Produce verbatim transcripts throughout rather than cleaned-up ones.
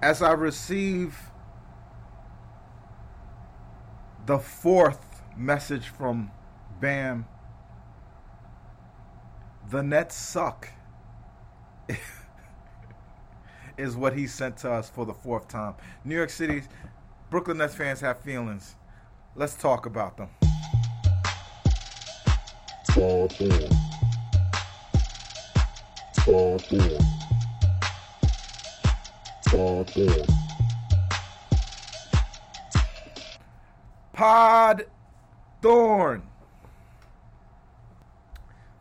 As I receive the fourth message from Bam, the Nets suck, is what he sent to us for the fourth time. New York City's Brooklyn Nets fans have feelings. Let's talk about them. Talk on. Talk on. Talk on. Pod Thorn.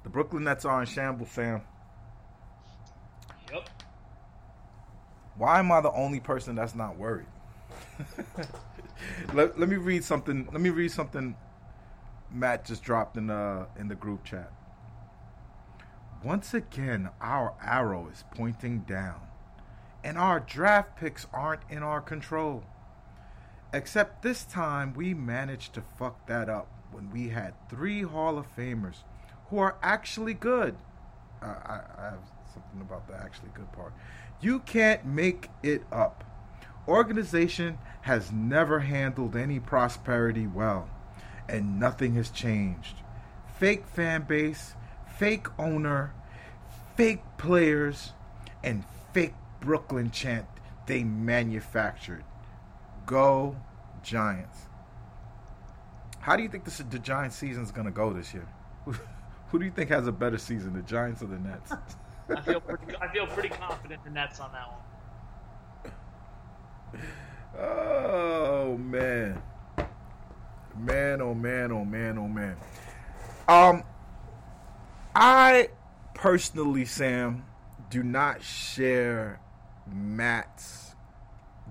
The Brooklyn Nets are in shambles, Sam. Yep. Why am I the only person that's not worried? let, let me read something. Let me read something Matt just dropped in the, in the group chat. Once again, our arrow is pointing down, and our draft picks aren't in our control. Except this time, we managed to fuck that up when we had three Hall of Famers who are actually good. Uh, I, I have something about the actually good part. You can't make it up. Organization has never handled any prosperity well, and nothing has changed. Fake fan base, fake owner, fake players, and fake Brooklyn chant they manufactured. Go Giants. How do you think this, the Giants season is going to go this year? Who do you think has a better season, the Giants or the Nets? I feel pretty, I feel pretty confident the Nets on that one. Oh, man. Man, oh, man, oh, man, oh, man. Um, I personally, Sam, do not share Matt's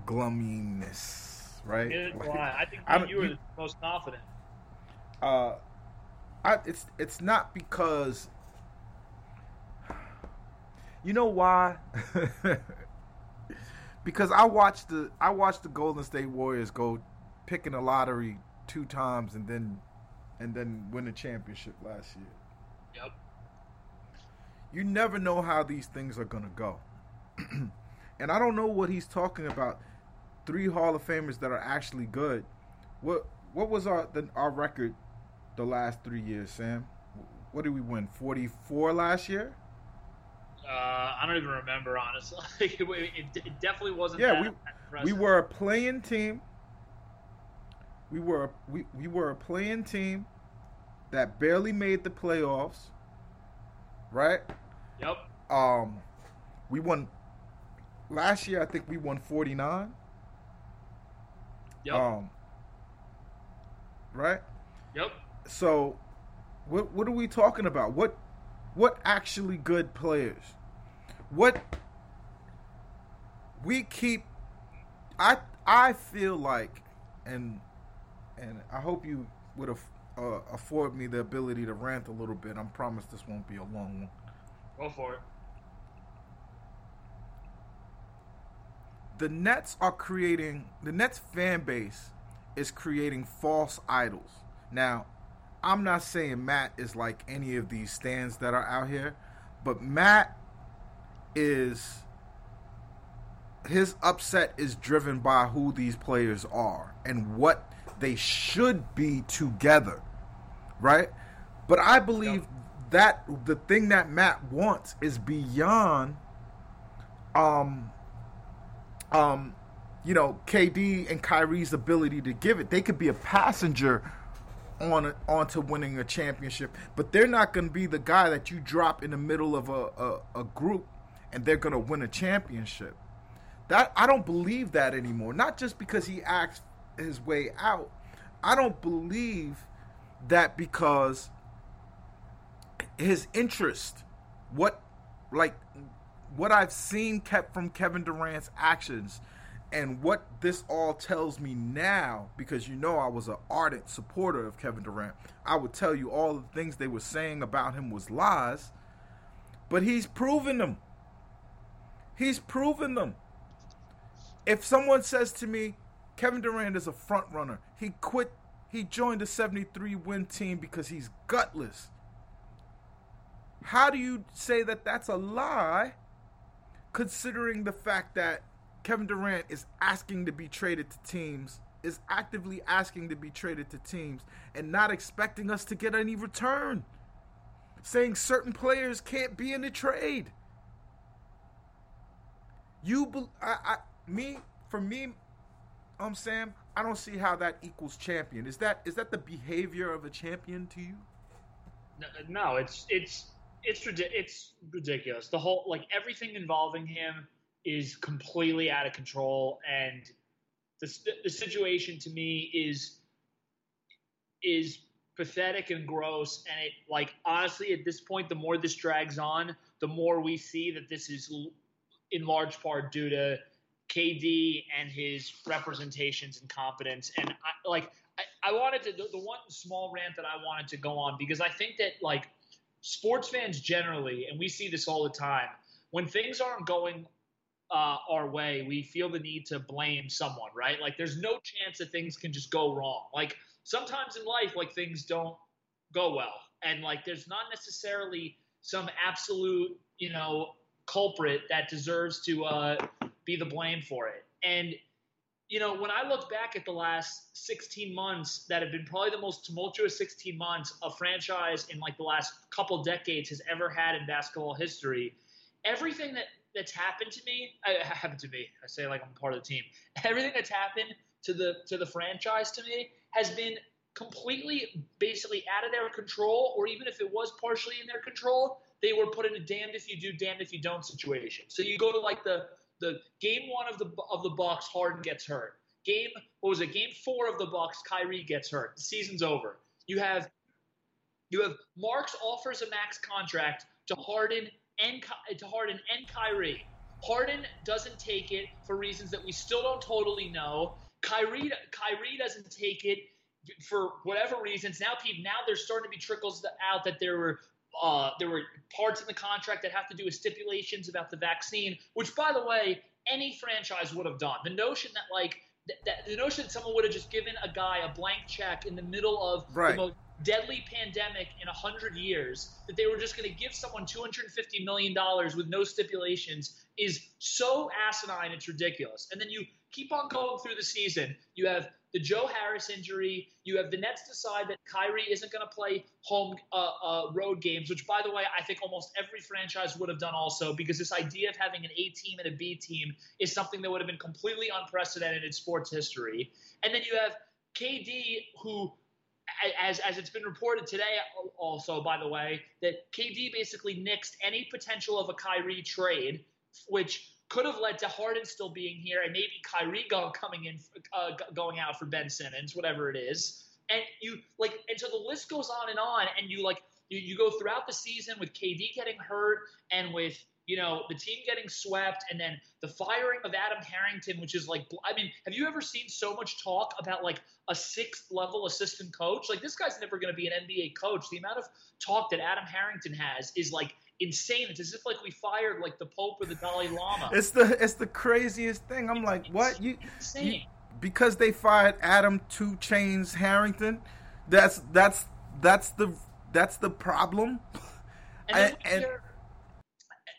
gloominess, right? It, like, well, I think I, you were the most confident. Uh, I, it's it's not because... You know why? Because I watched the I watched the Golden State Warriors go picking a lottery two times and then and then win the championship last year. Yep. You never know how these things are gonna go. And I don't know what he's talking about. Three Hall of Famers that are actually good. What what was our the, our record the last three years, Sam? What did we win? forty-four last year? Uh, I don't even remember, honestly. it, it, it definitely wasn't. Yeah, that we impressive. we were a playing team. We were we, we were a playing team that barely made the playoffs, right? Yep. Um, we won last year. I think we won forty-nine. Yep. Um, right. Yep. So, what what are we talking about? What what actually good players? What we keep? I I feel like and. And I hope you would af- uh, afford me the ability to rant a little bit. I promise this won't be a long one. Go for it. The Nets are creating... The Nets fan base is creating false idols. Now, I'm not saying Matt is like any of these stands that are out here, but Matt is... His upset is driven by who these players are and what... They should be together, right? But I believe yep. that the thing that Matt wants is beyond, um, um, you know, K D and Kyrie's ability to give it. They could be a passenger on a, onto winning a championship, but they're not going to be the guy that you drop in the middle of a, a, a group and they're going to win a championship. That I don't believe that anymore. Not just because he acts his way out. I don't believe that because his interest, what, like, what I've seen kept from Kevin Durant's actions and what this all tells me now, because you know I was an ardent supporter of Kevin Durant, I would tell you all the things they were saying about him was lies, but he's proven them. He's proven them. If someone says to me, Kevin Durant is a front runner, he quit, he joined a seventy-three win team because he's gutless. How do you say that that's a lie, considering the fact that Kevin Durant is asking to be traded to teams, is actively asking to be traded to teams, and not expecting us to get any return, saying certain players can't be in the trade? You, be- I, I, me, for me, um, Sam, I don't see how that equals champion. Is that is that the behavior of a champion to you? No, it's it's. It's it's ridiculous. The whole, like, everything involving him is completely out of control, and the the situation to me is is pathetic and gross. And it, like, honestly, at this point, the more this drags on, the more we see that this is in large part due to K D and his representations and competence. And I, like I, I wanted to the, the one small rant that I wanted to go on, because I think that, like, sports fans generally, and we see this all the time, when things aren't going uh, our way, we feel the need to blame someone, right? Like, there's no chance that things can just go wrong. Like, sometimes in life, like, things don't go well. And, like, there's not necessarily some absolute, you know, culprit that deserves to uh, be the blame for it. And, you know, when I look back at the last sixteen months that have been probably the most tumultuous sixteen months a franchise in, like, the last couple decades has ever had in basketball history, everything that, that's happened to me uh, – happened to me. I say like I'm part of the team. Everything that's happened to the to the franchise to me has been completely, basically out of their control, or even if it was partially in their control, they were put in a damned if you do, damned if you don't situation. So you go to, like, the – The game one of the of the Bucks, Harden gets hurt. Game what was it? Game four of the Bucks, Kyrie gets hurt. The season's over. You have you have Marks offers a max contract to Harden and to Harden and Kyrie. Harden doesn't take it for reasons that we still don't totally know. Kyrie Kyrie doesn't take it for whatever reasons. Now people now there's starting to be trickles out that there were. Uh, there were parts in the contract that have to do with stipulations about the vaccine, which, by the way, any franchise would have done. The notion that, like, th- that the notion that someone would have just given a guy a blank check in the middle of right. the most deadly pandemic in one hundred years, that they were just going to give someone two hundred fifty million dollars with no stipulations is so asinine, it's ridiculous. And then you keep on going through the season. You have the Joe Harris injury. You have the Nets decide that Kyrie isn't going to play home uh, uh, road games, which, by the way, I think almost every franchise would have done also, because this idea of having an A team and a B team is something that would have been completely unprecedented in sports history. And then you have K D, who, as as it's been reported today also, by the way, that K D basically nixed any potential of a Kyrie trade, which could have led to Harden still being here and maybe Kyrie go, coming in, uh, going out for Ben Simmons, whatever it is. And you like, and so the list goes on and on. And you like, you, you go throughout the season with K D getting hurt and with, you know, the team getting swept, and then the firing of Adam Harrington, which is like, I mean, have you ever seen so much talk about, like, a sixth level assistant coach? Like, this guy's never going to be an N B A coach. The amount of talk that Adam Harrington has is, like, insane. It's as if, like, we fired, like, the Pope or the Dalai Lama. It's the it's the craziest thing. I'm it's like, what you, insane. you? Because they fired Adam Two Chains Harrington. That's that's that's the that's the problem. And then, I, and, hear,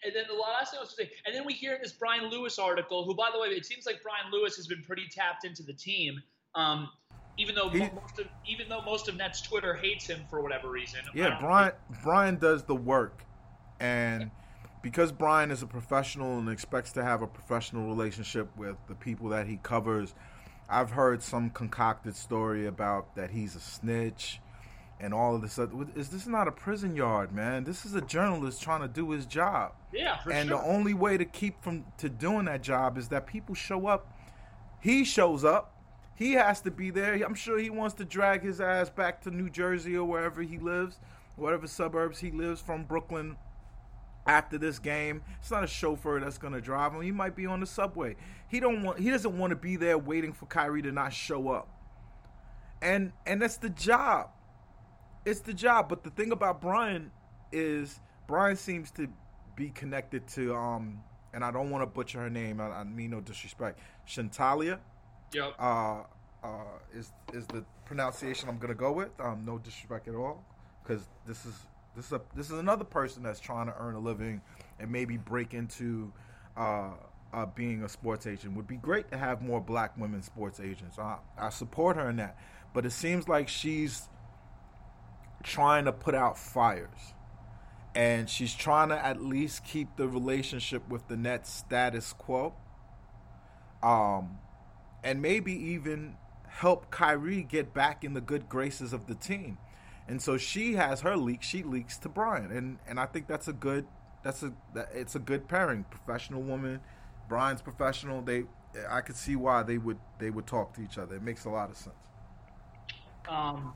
and then the last thing I was going to say. And then we hear in this Brian Lewis article, who, by the way, it seems like Brian Lewis has been pretty tapped into the team. Um, Even though he, most of even though most of Nets Twitter hates him for whatever reason. Yeah, Brian think. Brian does the work. And because Brian is a professional and expects to have a professional relationship with the people that he covers, I've heard some concocted story about that he's a snitch and all of this. Is this not a prison yard, man? This is a journalist trying to do his job. Yeah, for and sure. The only way to keep from to doing that job is that people show up. He shows up. He has to be there. I'm sure he wants to drag his ass back to New Jersey or wherever he lives, whatever suburbs he lives from, Brooklyn after this game. It's not a chauffeur that's going to drive him. He might be on the subway. He don't want. He doesn't want to be there waiting for Kyrie to not show up. And and that's the job. It's the job. But the thing about Brian is Brian seems to be connected to, um, and I don't want to butcher her name. I, I mean no disrespect. Shantalia. Yep. Uh, uh, is is the pronunciation I'm gonna go with? Um, no disrespect at all, because this is this is a, this is another person that's trying to earn a living and maybe break into uh, uh, being a sports agent. Would be great to have more black women sports agents. I, I support her in that, but it seems like she's trying to put out fires, and she's trying to at least keep the relationship with the Nets status quo. Um. And maybe even help Kyrie get back in the good graces of the team. And so she has her leak. She leaks to Brian, and and I think that's a good that's a it's a good pairing. Professional woman, Brian's professional. They I could see why they would they would talk to each other. It makes a lot of sense. Um,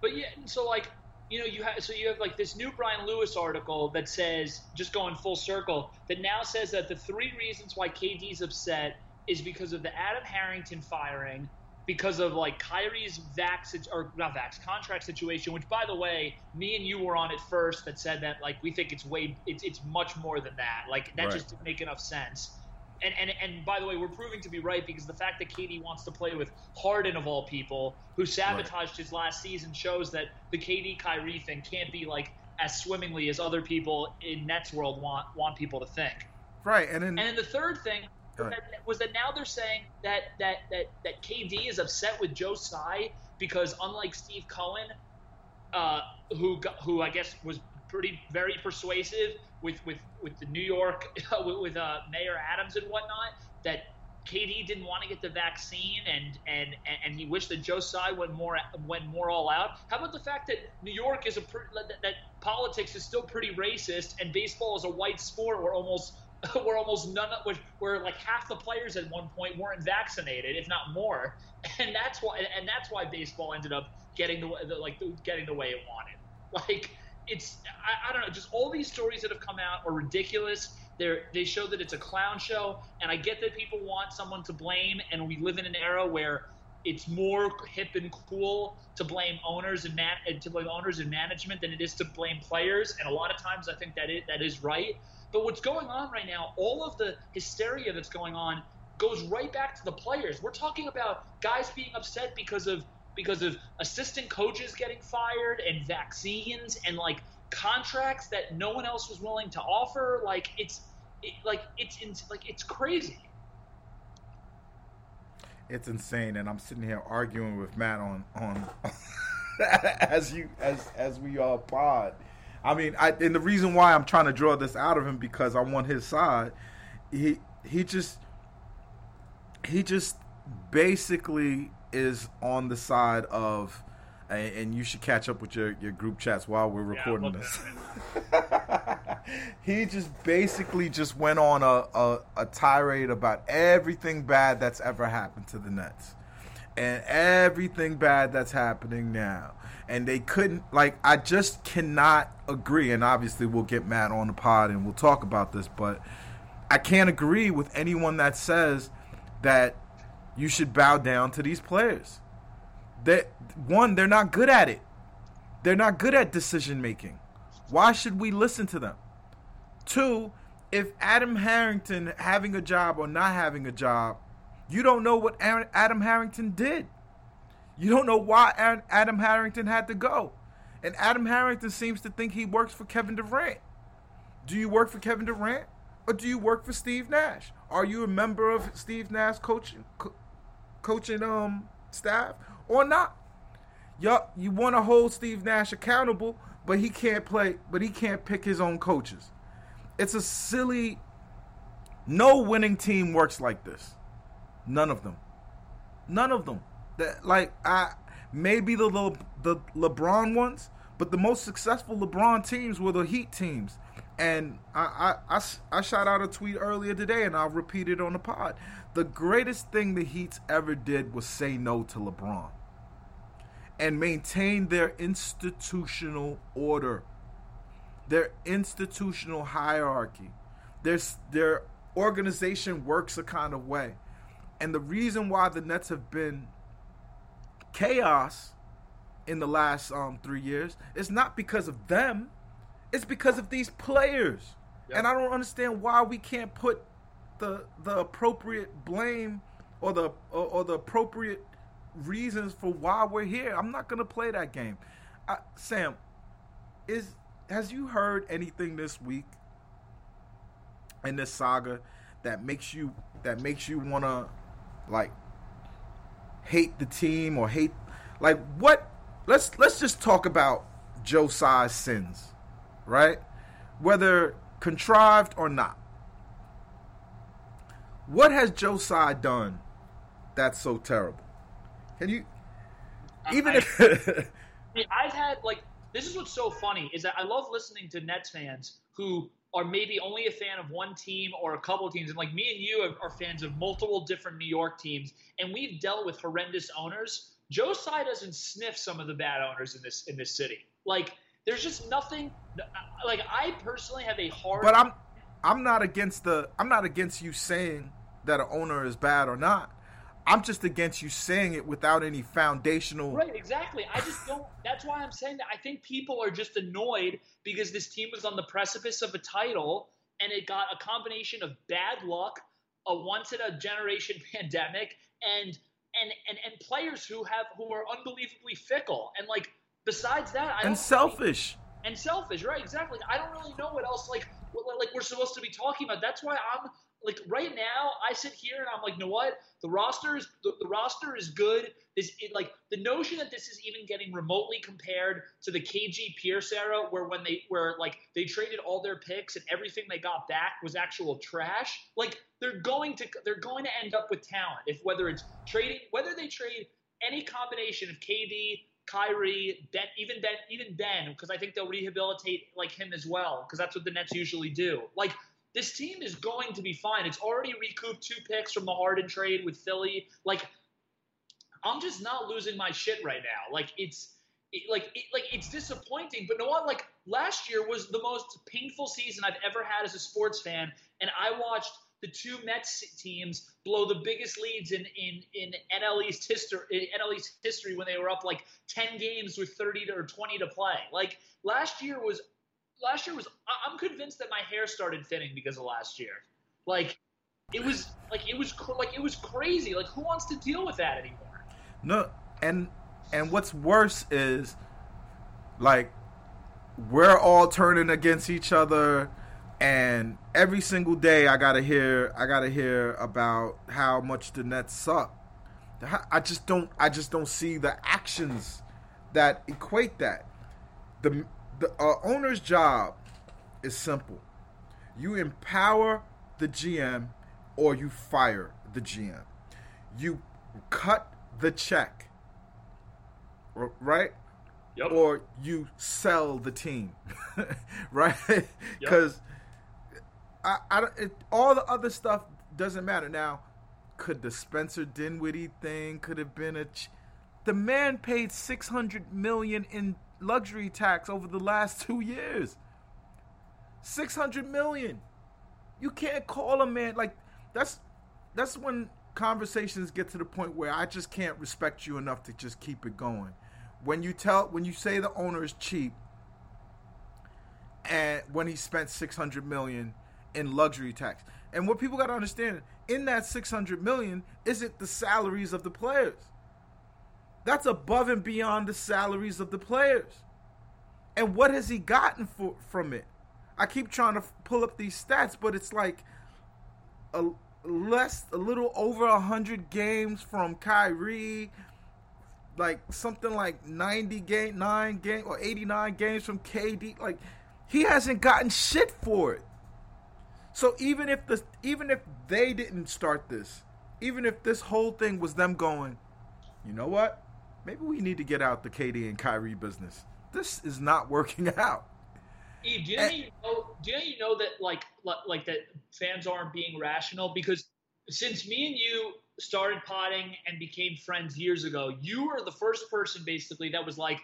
but yeah, so like you know you have so you have like this new Brian Lewis article that says, just going full circle, that now says that the three reasons why K D's upset is because of the Adam Harrington firing, because of like Kyrie's vax or not vax contract situation, which by the way, me and you were on at first that said that like we think it's way it's it's much more than that. Like that right. just didn't make enough sense. And and and by the way, we're proving to be right, because the fact that K D wants to play with Harden of all people, who sabotaged right. his last season, shows that the K D Kyrie thing can't be like as swimmingly as other people in Nets world want want people to think. Right. And then, and then the third thing That, was that now they're saying that, that, that, that K D is upset with Joe Tsai because, unlike Steve Cohen, uh, who got, who I guess was pretty very persuasive with, with, with the New York with, with uh, Mayor Adams and whatnot, that K D didn't want to get the vaccine and and, and he wished that Joe Tsai went more went more all out. How about the fact that New York is a that, that politics is still pretty racist, and baseball is a white sport where almost. Where almost none, where like half the players at one point weren't vaccinated, if not more, and that's why, and that's why baseball ended up getting the like getting the way it wanted. Like it's, I, I don't know, just all these stories that have come out are ridiculous. They they show that it's a clown show, and I get that people want someone to blame, and we live in an era where it's more hip and cool to blame owners and man, to blame owners and management than it is to blame players, and a lot of times I think that is, that is right. But what's going on right now, all of the hysteria that's going on goes right back to the players. We're talking about guys being upset because of because of assistant coaches getting fired and vaccines and like contracts that no one else was willing to offer. Like it's it, like it's in, like it's crazy. It's insane, and I'm sitting here arguing with Matt on on as you as as we all pod. I mean, I, and the reason why I'm trying to draw this out of him, because I want his side. He he just he just basically is on the side of, and, and you should catch up with your, your group chats while we're recording yeah, this. He just basically just went on a, a, a tirade about everything bad that's ever happened to the Nets. And everything bad that's happening now. And they couldn't, like, I just cannot agree. And obviously we'll get Matt on the pod and we'll talk about this. But I can't agree with anyone that says that you should bow down to these players. That one, they're not good at it. They're not good at decision making. Why should we listen to them? Two, if Adam Harrington having a job or not having a job, you don't know what Adam Harrington did. You don't know why Adam Harrington had to go. And Adam Harrington seems to think he works for Kevin Durant. Do you work for Kevin Durant? Or do you work for Steve Nash? Are you a member of Steve Nash's coaching, co- coaching um, staff or not? You, you want to hold Steve Nash accountable, but he can't play, but he can't pick his own coaches. It's a silly, no winning team works like this. None of them. None of them. That, like, I maybe the Le, the LeBron ones, but the most successful LeBron teams were the Heat teams. And I, I, I, I shot out a tweet earlier today, and I'll repeat it on the pod. The greatest thing the Heats ever did was say no to LeBron and maintain their institutional order. their institutional hierarchy, their, their organization works a kind of way. And the reason why the Nets have been chaos in the last um, three years is not because of them. It's because of these players. Yep. And I don't understand why we can't put the the appropriate blame or the or, or the appropriate reasons for why we're here. I'm not going to play that game. I, Sam, is has you heard anything this week in this saga that makes you that makes you want to like hate the team or hate like what? Let's let's just talk about Joe Tsai's sins, right? Whether contrived or not. What has Joe Tsai done that's so terrible? Can you even I, if I mean, I've had like this is what's so funny is that I love listening to Nets fans who are maybe only a fan of one team or a couple of teams. And like me and you are fans of multiple different New York teams, and we've dealt with horrendous owners. Joe Tsai doesn't sniff some of the bad owners in this in this city. Like there's just nothing. Like I personally have a hard. But I'm I'm not against the I'm not against you saying that an owner is bad or not. I'm just against you saying it without any foundational. Right, exactly. I just don't. That's why I'm saying that. I think people are just annoyed because this team was on the precipice of a title, and it got a combination of bad luck, a once-in-a-generation pandemic, and and and and players who have who are unbelievably fickle. And like besides that, I and selfish. Really, and selfish, right? Exactly. I don't really know what else like like we're supposed to be talking about. That's why I'm. Like right now, I sit here and I'm like, you know what? The roster is the, the roster is good. This it, like the notion that this is even getting remotely compared to the K G Pierce era, where when they where like they traded all their picks and everything they got back was actual trash. Like they're going to they're going to end up with talent if whether it's trading whether they trade any combination of K D, Kyrie, Ben, even Ben, even Ben, because I think they'll rehabilitate like him as well, because that's what the Nets usually do. Like. This team is going to be fine. It's already recouped two picks from the Harden trade with Philly. Like, I'm just not losing my shit right now. Like, it's it, like it, like it's disappointing. But no one like last year was the most painful season I've ever had as a sports fan, and I watched the two Mets teams blow the biggest leads in in in N L East history. N L East history when they were up like ten games with thirty to, or twenty to play. Like last year was. Last year was – I'm convinced that my hair started thinning because of last year. Like, it was like it was cr- like it was crazy. Like, who wants to deal with that anymore? No, and and what's worse is, like, we're all turning against each other, and every single day I gotta hear I gotta hear about how much the Nets suck. I just don't I just don't see the actions that equate that. The The uh, owner's job is simple. You empower the G M or you fire the G M. You cut the check, right? Yep. Or you sell the team, right? Because yep. I, I, it, all the other stuff doesn't matter. Now, could the Spencer Dinwiddie thing could have been a ch- – the man paid six hundred million dollars in – luxury tax over the last two years. six hundred million. You can't call a man like that's that's when conversations get to the point where I just can't respect you enough to just keep it going. When you tell when you say the owner is cheap and when he spent six hundred million in luxury tax. And what people got to understand, in that six hundred million is it the salaries of the players? That's above and beyond the salaries of the players. And what has he gotten for, from it? I keep trying to f- pull up these stats, but it's like a less, a little over one hundred games from Kyrie, like something like ninety game, nine game, or eighty-nine games from K D. Like he hasn't gotten shit for it. So even if the, even if they didn't start this, even if this whole thing was them going, you know what? Maybe we need to get out the K D and Kyrie business. This is not working out. Eve, do you, and, you know? Do you know that like like that fans aren't being rational? Because since me and you started potting and became friends years ago, you were the first person basically that was like,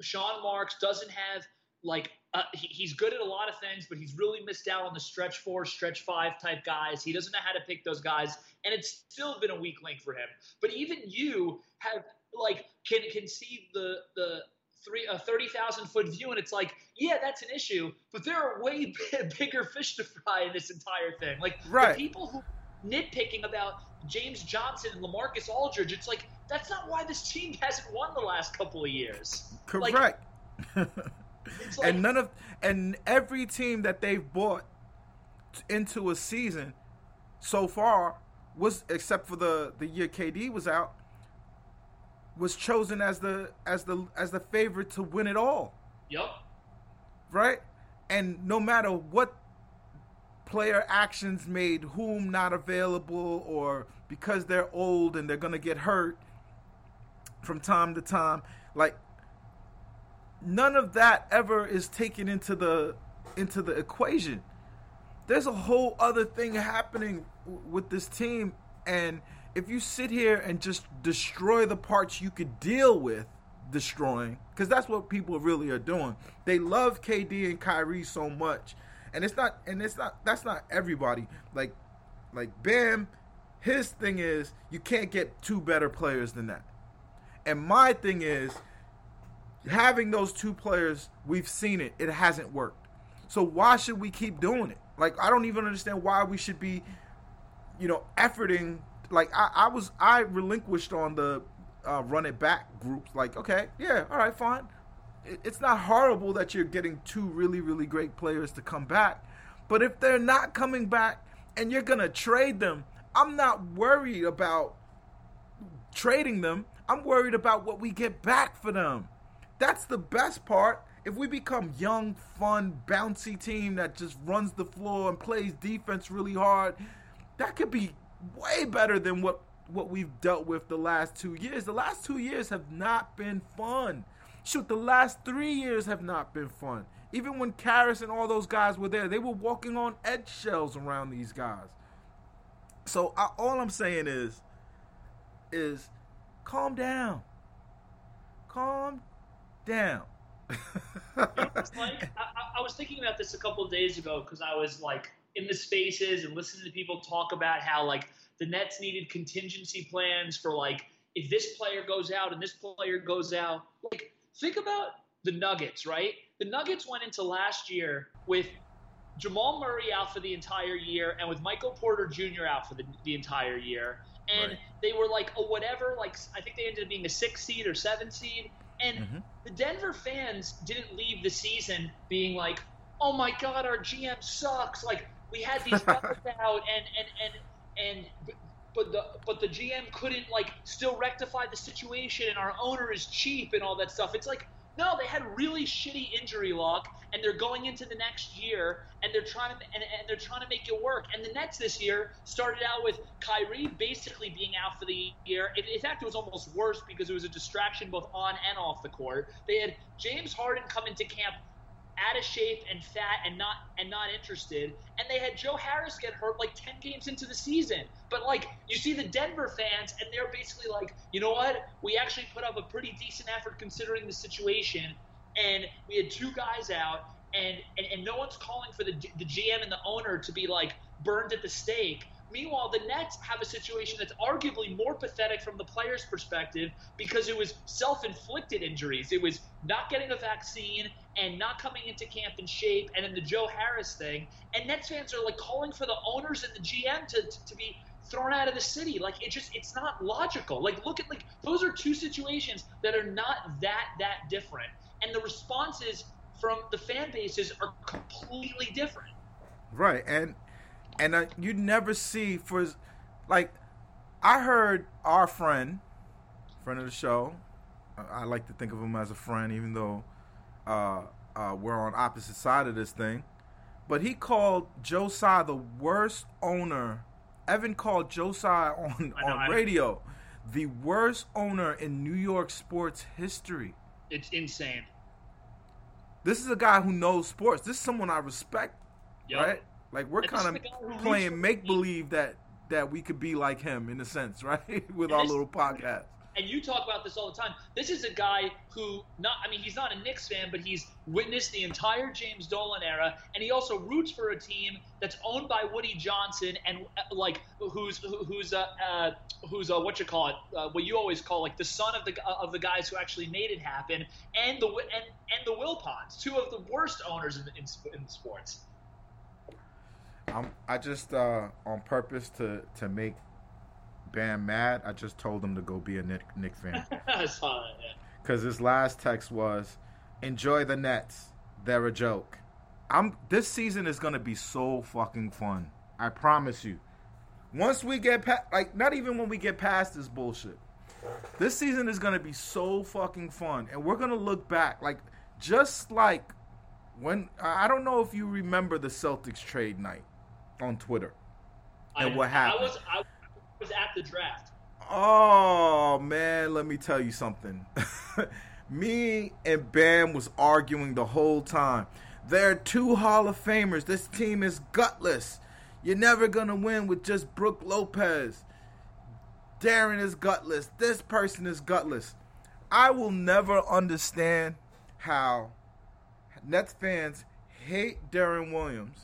Sean Marks doesn't have like uh, he, he's good at a lot of things, but he's really missed out on the stretch four, stretch five type guys. He doesn't know how to pick those guys, and it's still been a weak link for him. But even you have like can can see the the. Three, a thirty thousand foot view, and it's like, yeah, that's an issue, but there are way b- bigger fish to fry in this entire thing. Like, right. The people who nitpicking about James Johnson and LaMarcus Aldridge, it's like, that's not why this team hasn't won the last couple of years. Correct. Like, it's like, and none of and every team that they've bought into a season so far was, except for the, the year K D was out, was chosen as the as the as the favorite to win it all. Yep. Right? And no matter what player actions made whom not available, or because they're old and they're gonna get hurt from time to time, like none of that ever is taken into the into the equation. There's a whole other thing happening w- with this team, and if you sit here and just destroy the parts you could deal with destroying, because that's what people really are doing. They love K D and Kyrie so much, and it's not, and it's not, that's not everybody. Like, like Bam, his thing is you can't get two better players than that, and my thing is having those two players. We've seen it; it hasn't worked. So why should we keep doing it? Like, I don't even understand why we should be, you know, efforting. Like, I, I was, I relinquished on the uh, run it back groups. Like, okay, yeah, all right, fine. It, it's not horrible that you're getting two really, really great players to come back. But if they're not coming back and you're going to trade them, I'm not worried about trading them. I'm worried about what we get back for them. That's the best part. If we become young, fun, bouncy team that just runs the floor and plays defense really hard, that could be way better than what, what we've dealt with the last two years. The last two years have not been fun. Shoot, the last three years have not been fun. Even when Karras and all those guys were there, they were walking on eggshells around these guys. So I, all I'm saying is, is calm down. Calm down. You know, it's like, I, I was thinking about this a couple of days ago because I was like, in the spaces and listening to people talk about how like the Nets needed contingency plans for like if this player goes out and this player goes out. Like, think about the Nuggets, right? The Nuggets went into last year with Jamal Murray out for the entire year and with Michael Porter Junior out for the, the entire year. And right. They were like a whatever, like I think they ended up being a six seed or seven seed. And mm-hmm. The Denver fans didn't leave the season being like, oh my God, our G M sucks. Like, we had these guys out, and and, and and but the but the G M couldn't like still rectify the situation, and our owner is cheap and all that stuff. It's like, no, they had really shitty injury luck, and they're going into the next year, and they're trying to and, and they're trying to make it work. And the Nets this year started out with Kyrie basically being out for the year. In, in fact, it was almost worse because it was a distraction both on and off the court. They had James Harden come into camp out of shape and fat and not and not interested, and they had Joe Harris get hurt like ten games into the season. But like, you see the Denver fans, and they're basically like, you know what? We actually put up a pretty decent effort considering the situation, and we had two guys out, and and, and no one's calling for the the G M and the owner to be like burned at the stake. Meanwhile, the Nets have a situation that's arguably more pathetic from the player's perspective because it was self-inflicted injuries. It was not getting a vaccine and not coming into camp in shape, and then the Joe Harris thing. And Nets fans are like calling for the owners and the G M to, to, to be thrown out of the city. Like, it just, it's not logical. Like, look at, like, those are two situations that are not that, that different. And the responses from the fan bases are completely different. Right. And, And uh, you never see for, like, I heard our friend, friend of the show, I like to think of him as a friend, even though uh, uh, we're on opposite side of this thing. But he called Joe Tsai the worst owner. Evan called Joe Tsai on, know, on radio the worst owner in New York sports history. It's insane. This is a guy who knows sports. This is someone I respect, yep. Right? Like, we're kind of playing make-believe that, that we could be like him, in a sense, right? With and our this, little podcast. and you talk about this all the time. This is a guy who, not, I mean, he's not a Knicks fan, but he's witnessed the entire James Dolan era, and he also roots for a team that's owned by Woody Johnson and uh, like who's who's uh, uh who's uh what you call it uh, what you always call like the son of the of the guys who actually made it happen, and the and and the Wilpons, two of the worst owners in in, in sports. I'm, I just uh, on purpose to to make Bam mad, I just told him to go be a Nick, Nick fan. I saw that, yeah. Because his last text was, enjoy the Nets. They're a joke. I'm. This season is going to be so fucking fun. I promise you. Once we get past, like, not even when we get past this bullshit. This season is going to be so fucking fun. And we're going to look back, like, just like when, I don't know if you remember the Celtics trade night on Twitter. And I, what happened. I was, I, was at the draft. Oh man, let me tell you something. Me and Bam was arguing the whole time. They're two Hall of Famers. This team is gutless. You're never gonna win with just Brooke Lopez. Darren is gutless. This person is gutless. I will never understand how Nets fans hate Darren Williams.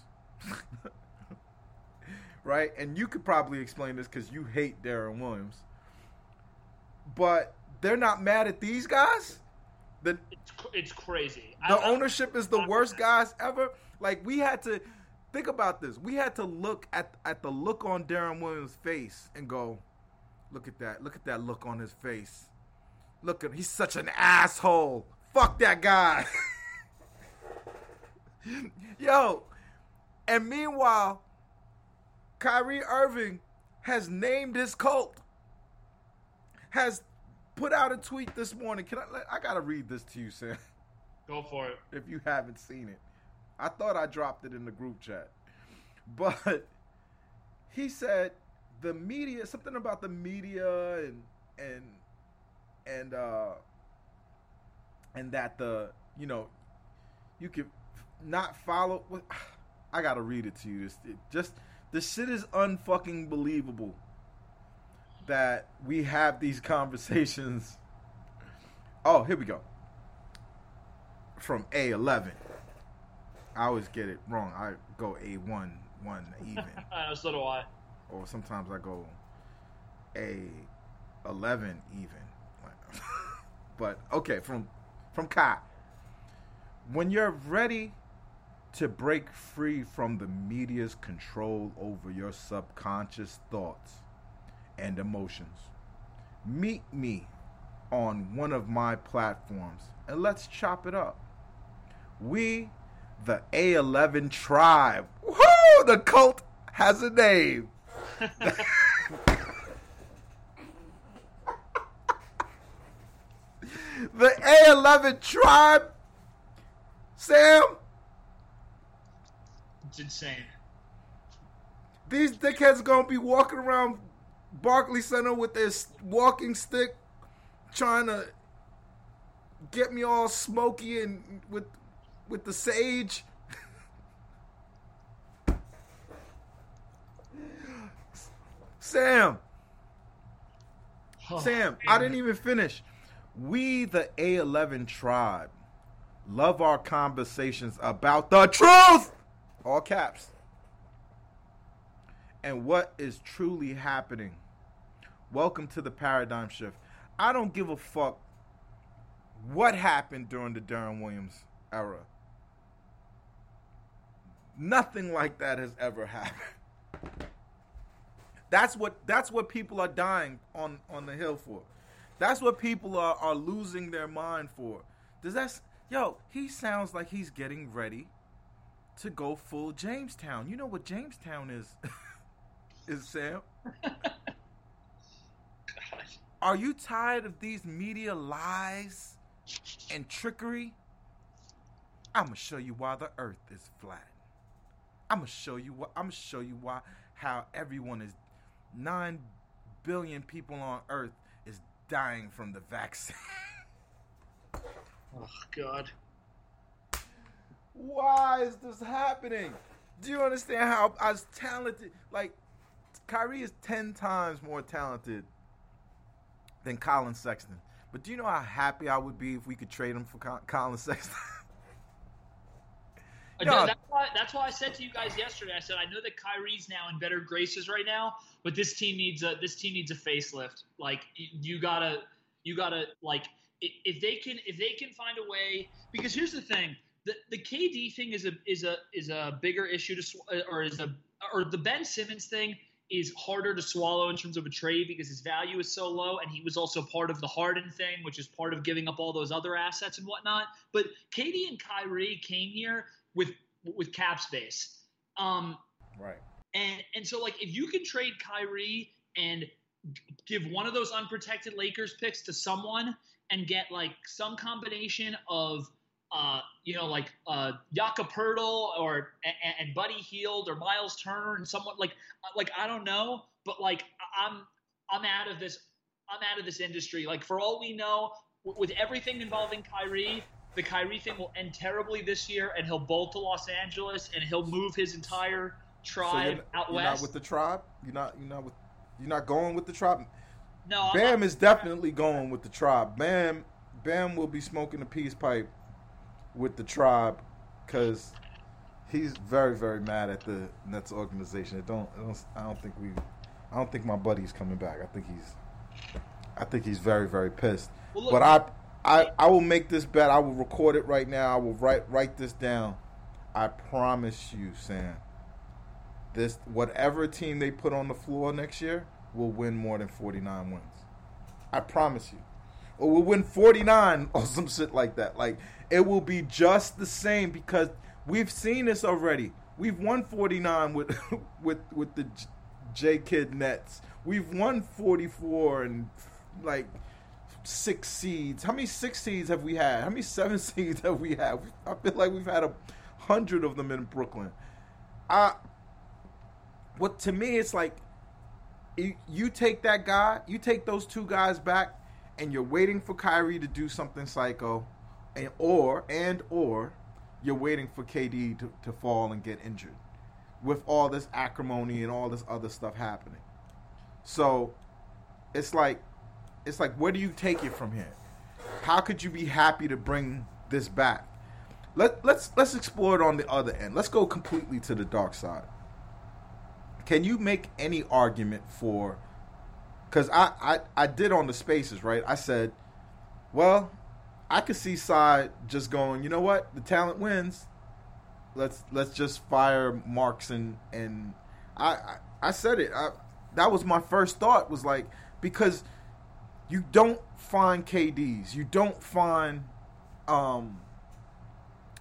Right? And you could probably explain this because you hate Darren Williams. But they're not mad at these guys? The, it's, it's crazy. The I, ownership I, is the I, worst I, guys ever. Like, we had to think about this. We had to look at, at the look on Darren Williams' face and go, look at that. Look at that look on his face. Look at him. He's such an asshole. Fuck that guy. Yo. And meanwhile, Kyrie Irving has named his cult, has put out a tweet this morning. Can I, I got to read this to you, Sam. Go for it. If you haven't seen it. I thought I dropped it in the group chat. But he said the media, something about the media and, and, and, uh, and that the, you know, you could not follow. I got to read it to you. Just, it just, the shit is unfucking believable that we have these conversations. Oh, here we go. From A eleven. I always get it wrong. I go A one, one even. So do I. Or sometimes I go A eleven even. But, okay, from, from Kai. When you're ready to break free from the media's control over your subconscious thoughts and emotions, meet me on one of my platforms and let's chop it up. We, the A eleven tribe. Woo! The cult has a name. The A eleven tribe, Sam. It's insane. These dickheads gonna be walking around Barclays Center with their walking stick, trying to get me all smoky and with with the sage. Sam, oh, Sam, man. I didn't even finish. We, the A eleven tribe, love our conversations about the truth. All caps. And what is truly happening. Welcome to the paradigm shift. I don't give a fuck what happened during the Darren Williams era. Nothing like that has ever happened. That's what that's what people are dying on, on the hill for. That's what people are, are losing their mind for. Does that yo, he sounds like he's getting ready to go full Jamestown. You know what Jamestown is, is Sam? Gosh. Are you tired of these media lies and trickery? I'm gonna show you why the earth is flat. I'm gonna show you what. I'm gonna show you why how everyone is nine billion people on Earth is dying from the vaccine. Oh God. Why is this happening? Do you understand how I was talented? Like, Kyrie is ten times more talented than Colin Sexton. But do you know how happy I would be if we could trade him for Colin Sexton? No, no, that's why, that's why I said to you guys yesterday. I said I know that Kyrie's now in better graces right now, but this team needs a this team needs a facelift. Like you gotta you gotta like if they can if they can find a way, because here's the thing, the the K D thing is a is a is a bigger issue to or is a or the Ben Simmons thing is harder to swallow in terms of a trade because his value is so low, and he was also part of the Harden thing, which is part of giving up all those other assets and whatnot. But K D and Kyrie came here with with cap space. Um, right. And and so, like, if you can trade Kyrie and give one of those unprotected Lakers picks to someone and get, like, some combination of, uh, you know, like uh, Yaka Pirtle or and, and Buddy Hield or Miles Turner and someone, like, like I don't know, but, like, I'm I'm out of this I'm out of this industry. Like, for all we know, w- with everything involving Kyrie, the Kyrie thing will end terribly this year, and he'll bolt to Los Angeles, and he'll move his entire tribe so you're, out you're west. You're not with the tribe? You're not. You're not with. You're not going with the tribe. No. Bam is definitely going with the tribe. Bam, Bam will be smoking a peace pipe with the tribe because he's very, very mad at the Nets organization. It don't. It don't I don't think we. I don't think my buddy's coming back. I think he's. I think he's very, very pissed. Well, look, but I. I, I will make this bet. I will record it right now. I will write write this down. I promise you, Sam, this whatever team they put on the floor next year will win more than forty-nine wins. I promise you. Or we'll win forty-nine or some shit like that. Like, it will be just the same because we've seen this already. We've won forty-nine with with with the J-Kid Nets. We've won forty-four and, like, six seeds. How many six seeds have we had? How many seven seeds have we had? I feel like we've had a hundred of them in Brooklyn. I, what to me, it's like you, you take that guy, you take those two guys back, and you're waiting for Kyrie to do something psycho, and or and or you're waiting for K D to, to fall and get injured, with all this acrimony and all this other stuff happening. So it's like. It's like, where do you take it from here? How could you be happy to bring this back? Let, let's let's explore it on the other end. Let's go completely to the dark side. Can you make any argument for... Because I, I, I did on the spaces, right? I said, well, I could see Tsai just going, you know what? The talent wins. Let's let's just fire Marks and... and I, I, I said it. I, that was my first thought, was like, because... You don't find K Ds. You don't find, um,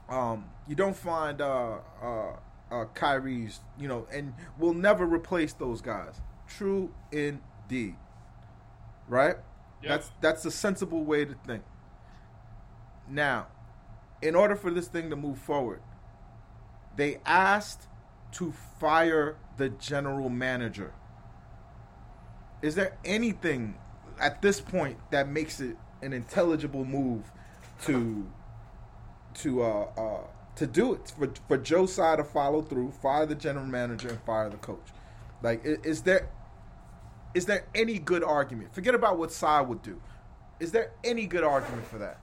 um, you don't find uh, uh, uh, Kyrie's. You know, and we'll never replace those guys. True indeed, right? Yep. That's that's a sensible way to think. Now, in order for this thing to move forward, they asked to fire the general manager. Is there anything at this point that makes it an intelligible move to to uh, uh, to do it for for Joe Tsai to follow through, fire the general manager and fire the coach? Like, is there is there any good argument? Forget about what Tsai would do. Is there any good argument for that?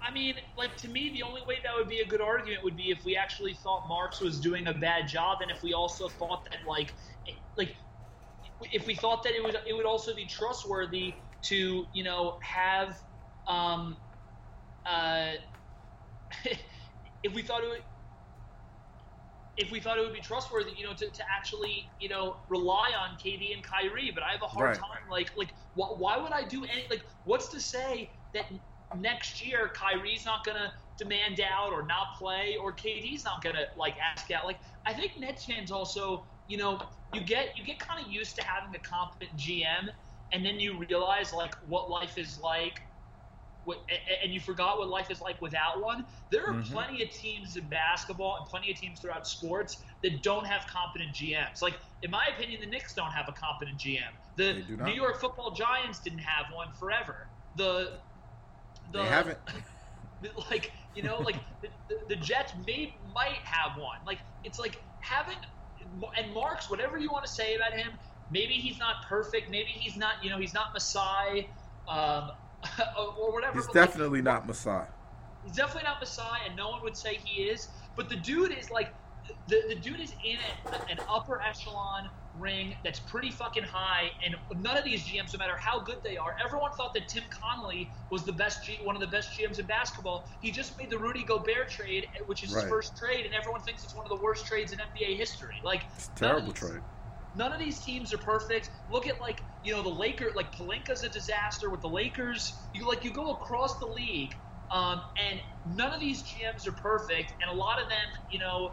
I mean, like, to me, the only way that would be a good argument would be if we actually thought Marks was doing a bad job, and if we also thought that like like. If we thought that it would, it would also be trustworthy to, you know, have, um, uh, if we thought it would, if we thought it would be trustworthy, you know, to, to actually, you know, rely on K D and Kyrie. But I have a hard right. time, like, like wh- why would I do any, like, what's to say that next year Kyrie's not going to demand out or not play, or K D's not going to, like, ask out? Like, I think Nets fans also... You know, you get you get kind of used to having a competent G M, and then you realize like what life is like, what, and you forgot what life is like without one. There are mm-hmm. plenty of teams in basketball and plenty of teams throughout sports that don't have competent G Ms. Like, in my opinion, the Knicks don't have a competent G M. The New York Football Giants didn't have one forever. The, the they haven't. Like, you know, like the, the, the Jets may might have one. Like, it's like having. And Marks, whatever you want to say about him, Maybe he's not perfect. Maybe he's not, you know, he's not Masai um, or whatever. He's definitely like, not Masai. He's definitely not Masai, and no one would say he is. But the dude is like, the, the dude is in a, an upper echelon ring that's pretty fucking high, and none of these G Ms, no matter how good they are, everyone thought that Tim Connolly was the best, G, one of the best G Ms in basketball. He just made the Rudy Gobert trade, which is right. his first trade, and everyone thinks it's one of the worst trades in N B A history. Like, it's a terrible these, trade. None of these teams are perfect. Look at, like, you know, the Lakers. Like, Pelinka's a disaster with the Lakers. You like, you go across the league, um, and none of these G Ms are perfect, and a lot of them, you know,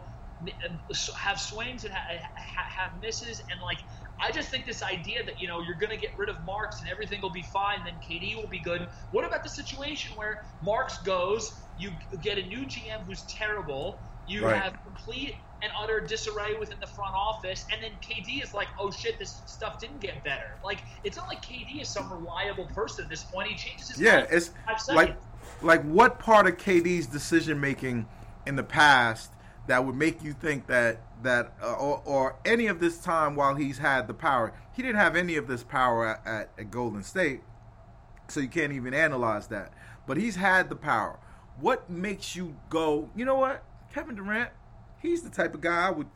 have swings and ha- ha- have misses. And, like, I just think this idea that, you know, you're going to get rid of Marks and everything will be fine, then K D will be good. What about the situation where Marks goes, you get a new G M who's terrible, you right. have complete and utter disarray within the front office, and then K D is like, oh shit, this stuff didn't get better. Like, it's not like K D is some reliable person at this point. He changes his yeah, it's like, like what part of K D's decision making in the past that would make you think that, that uh, or, or any of this time while he's had the power, he didn't have any of this power at, at, at Golden State, so you can't even analyze that. But he's had the power. What makes you go, you know what, Kevin Durant, he's the type of guy I would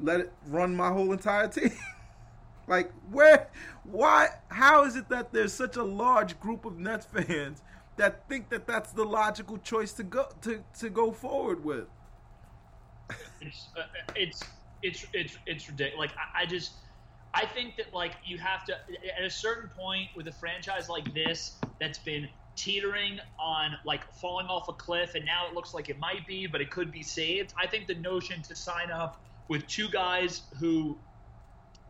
let it run my whole entire team. Like, where, why, how is it that there's such a large group of Nets fans that think that that's the logical choice to go, to, to go forward with? It's, uh, it's it's it's it's ridiculous. Like, I, I just I think that, like, you have to, at a certain point with a franchise like this that's been teetering on, like, falling off a cliff, and now it looks like it might be, but it could be saved. I think the notion to sign up with two guys who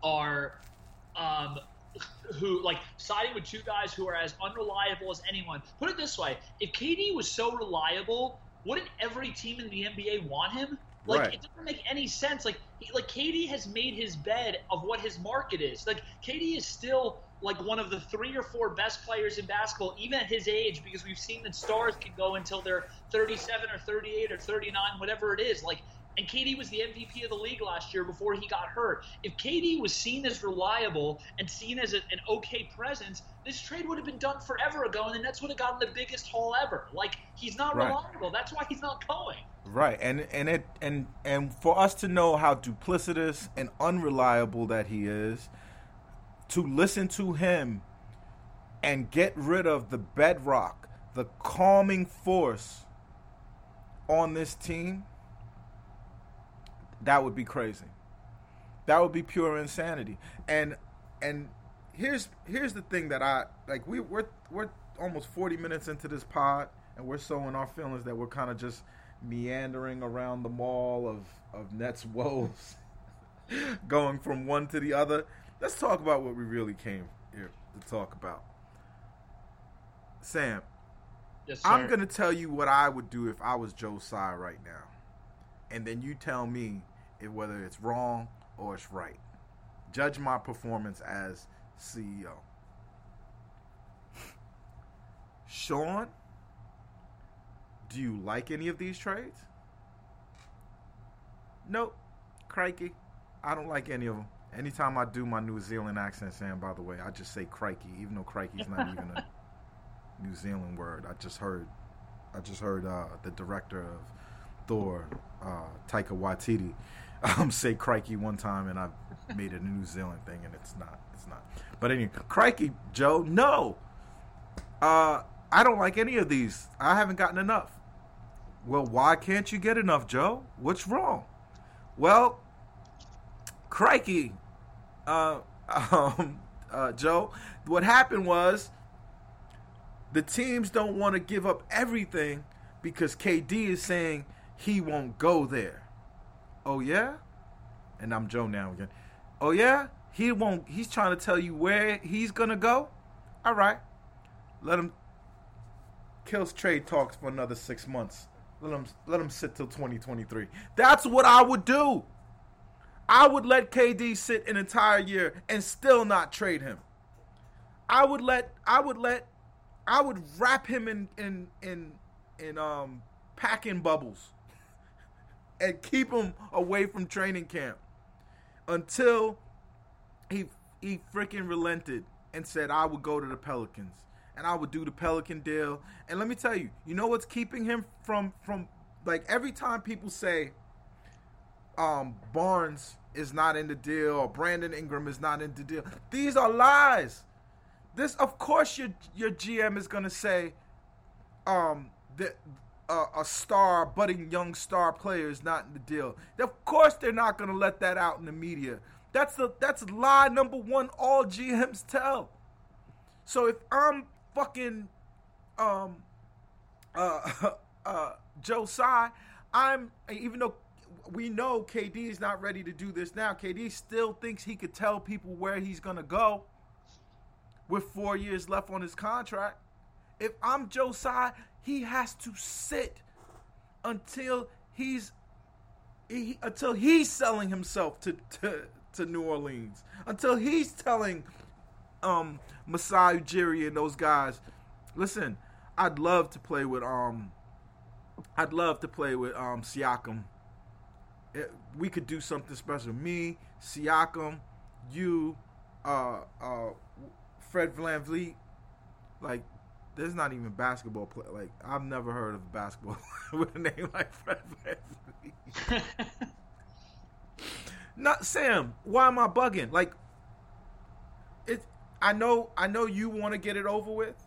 are um who like siding with two guys who are as unreliable as anyone. Put it this way: if K D was so reliable, wouldn't every team in the N B A want him? Like, right. It doesn't make any sense. Like, he, like K D has made his bed of what his market is. Like, K D is still, like, one of the three or four best players in basketball, even at his age, because we've seen that stars can go until they're thirty-seven or thirty-eight or thirty-nine, whatever it is. Like, and K D was the M V P of the league last year before he got hurt. If K D was seen as reliable and seen as a, an okay presence, this trade would have been done forever ago, and the Nets would have gotten the biggest haul ever. Like, he's not right. reliable. That's why he's not going. Right, and and it and and for us to know how duplicitous and unreliable that he is, to listen to him and get rid of the bedrock, the calming force on this team, that would be crazy. That would be pure insanity. And and here's here's the thing that I like. We we're we're almost forty minutes into this pod, and we're so in our feelings that we're kind of just meandering around the mall of, of Nets woes, going from one to the other. Let's talk about what we really came here to talk about. Sam, yes, sir. I'm going to tell you what I would do if I was Joe Tsai right now, and then you tell me if, whether it's wrong or it's right. Judge my performance as C E O. Sean, do you like any of these trades? Nope. Crikey. I don't like any of them. Anytime I do my New Zealand accent, Sam, by the way, I just say crikey, even though crikey's not even a New Zealand word. I just heard I just heard uh, the director of Thor, uh, Taika Waititi, um, say crikey one time, and I made it a New Zealand thing, and it's not. It's not. But anyway, crikey, Joe, no. Uh, I don't like any of these. I haven't gotten enough. Well, why can't you get enough, Joe? What's wrong? Well, crikey, uh, um, uh, Joe, what happened was the teams don't want to give up everything because K D is saying he won't go there. Oh, yeah? And I'm Joe now again. Oh, yeah? He won't. He's trying to tell you where he's going to go? All right. Let him. Kills trade talks for another six months. Let him let him sit till twenty twenty-three. That's what I would do. I would let K D sit an entire year and still not trade him. I would let I would let I would wrap him in in in, in um packing bubbles and keep him away from training camp until he he freaking relented and said, I would go to the Pelicans and I would do the Pelican deal. And let me tell you, you know what's keeping him from, from like every time people say um, Barnes is not in the deal or Brandon Ingram is not in the deal, these are lies. This, of course, your your G M is going to say um, that uh, a star, budding young star player is not in the deal. Of course, they're not going to let that out in the media. That's the that's lie number one all G Ms tell. So if I'm fucking um, uh, uh, Joe Tsai, I'm, even though we know K D is not ready to do this now, K D still thinks he could tell people where he's going to go with four years left on his contract. If I'm Joe Tsai, he has to sit until he's he, until he's selling himself to, to to New Orleans, until he's telling um Masai Ujiri and those guys, listen, I'd love to play with um I'd love to play with um Siakam. It, we could do something special. Me, Siakam, you, uh uh. Fred Van Vliet, like, there's not even basketball play. Like, I've never heard of basketball with a name like Fred Van Vliet. Not Sam. Why am I bugging? Like, it. I know. I know you want to get it over with.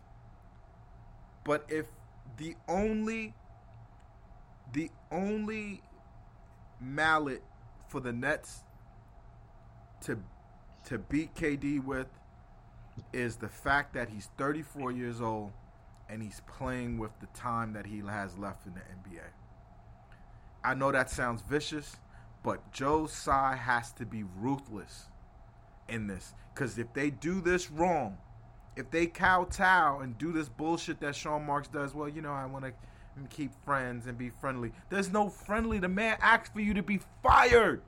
But if the only, the only mallet for the Nets to to beat K D with is the fact that he's thirty-four years old and he's playing with the time that he has left in the N B A. I know that sounds vicious, but Joe Tsai has to be ruthless in this. Because if they do this wrong, if they kowtow and do this bullshit that Sean Marks does, well, you know, I want to keep friends and be friendly. There's no friendly. The man asked for you to be fired.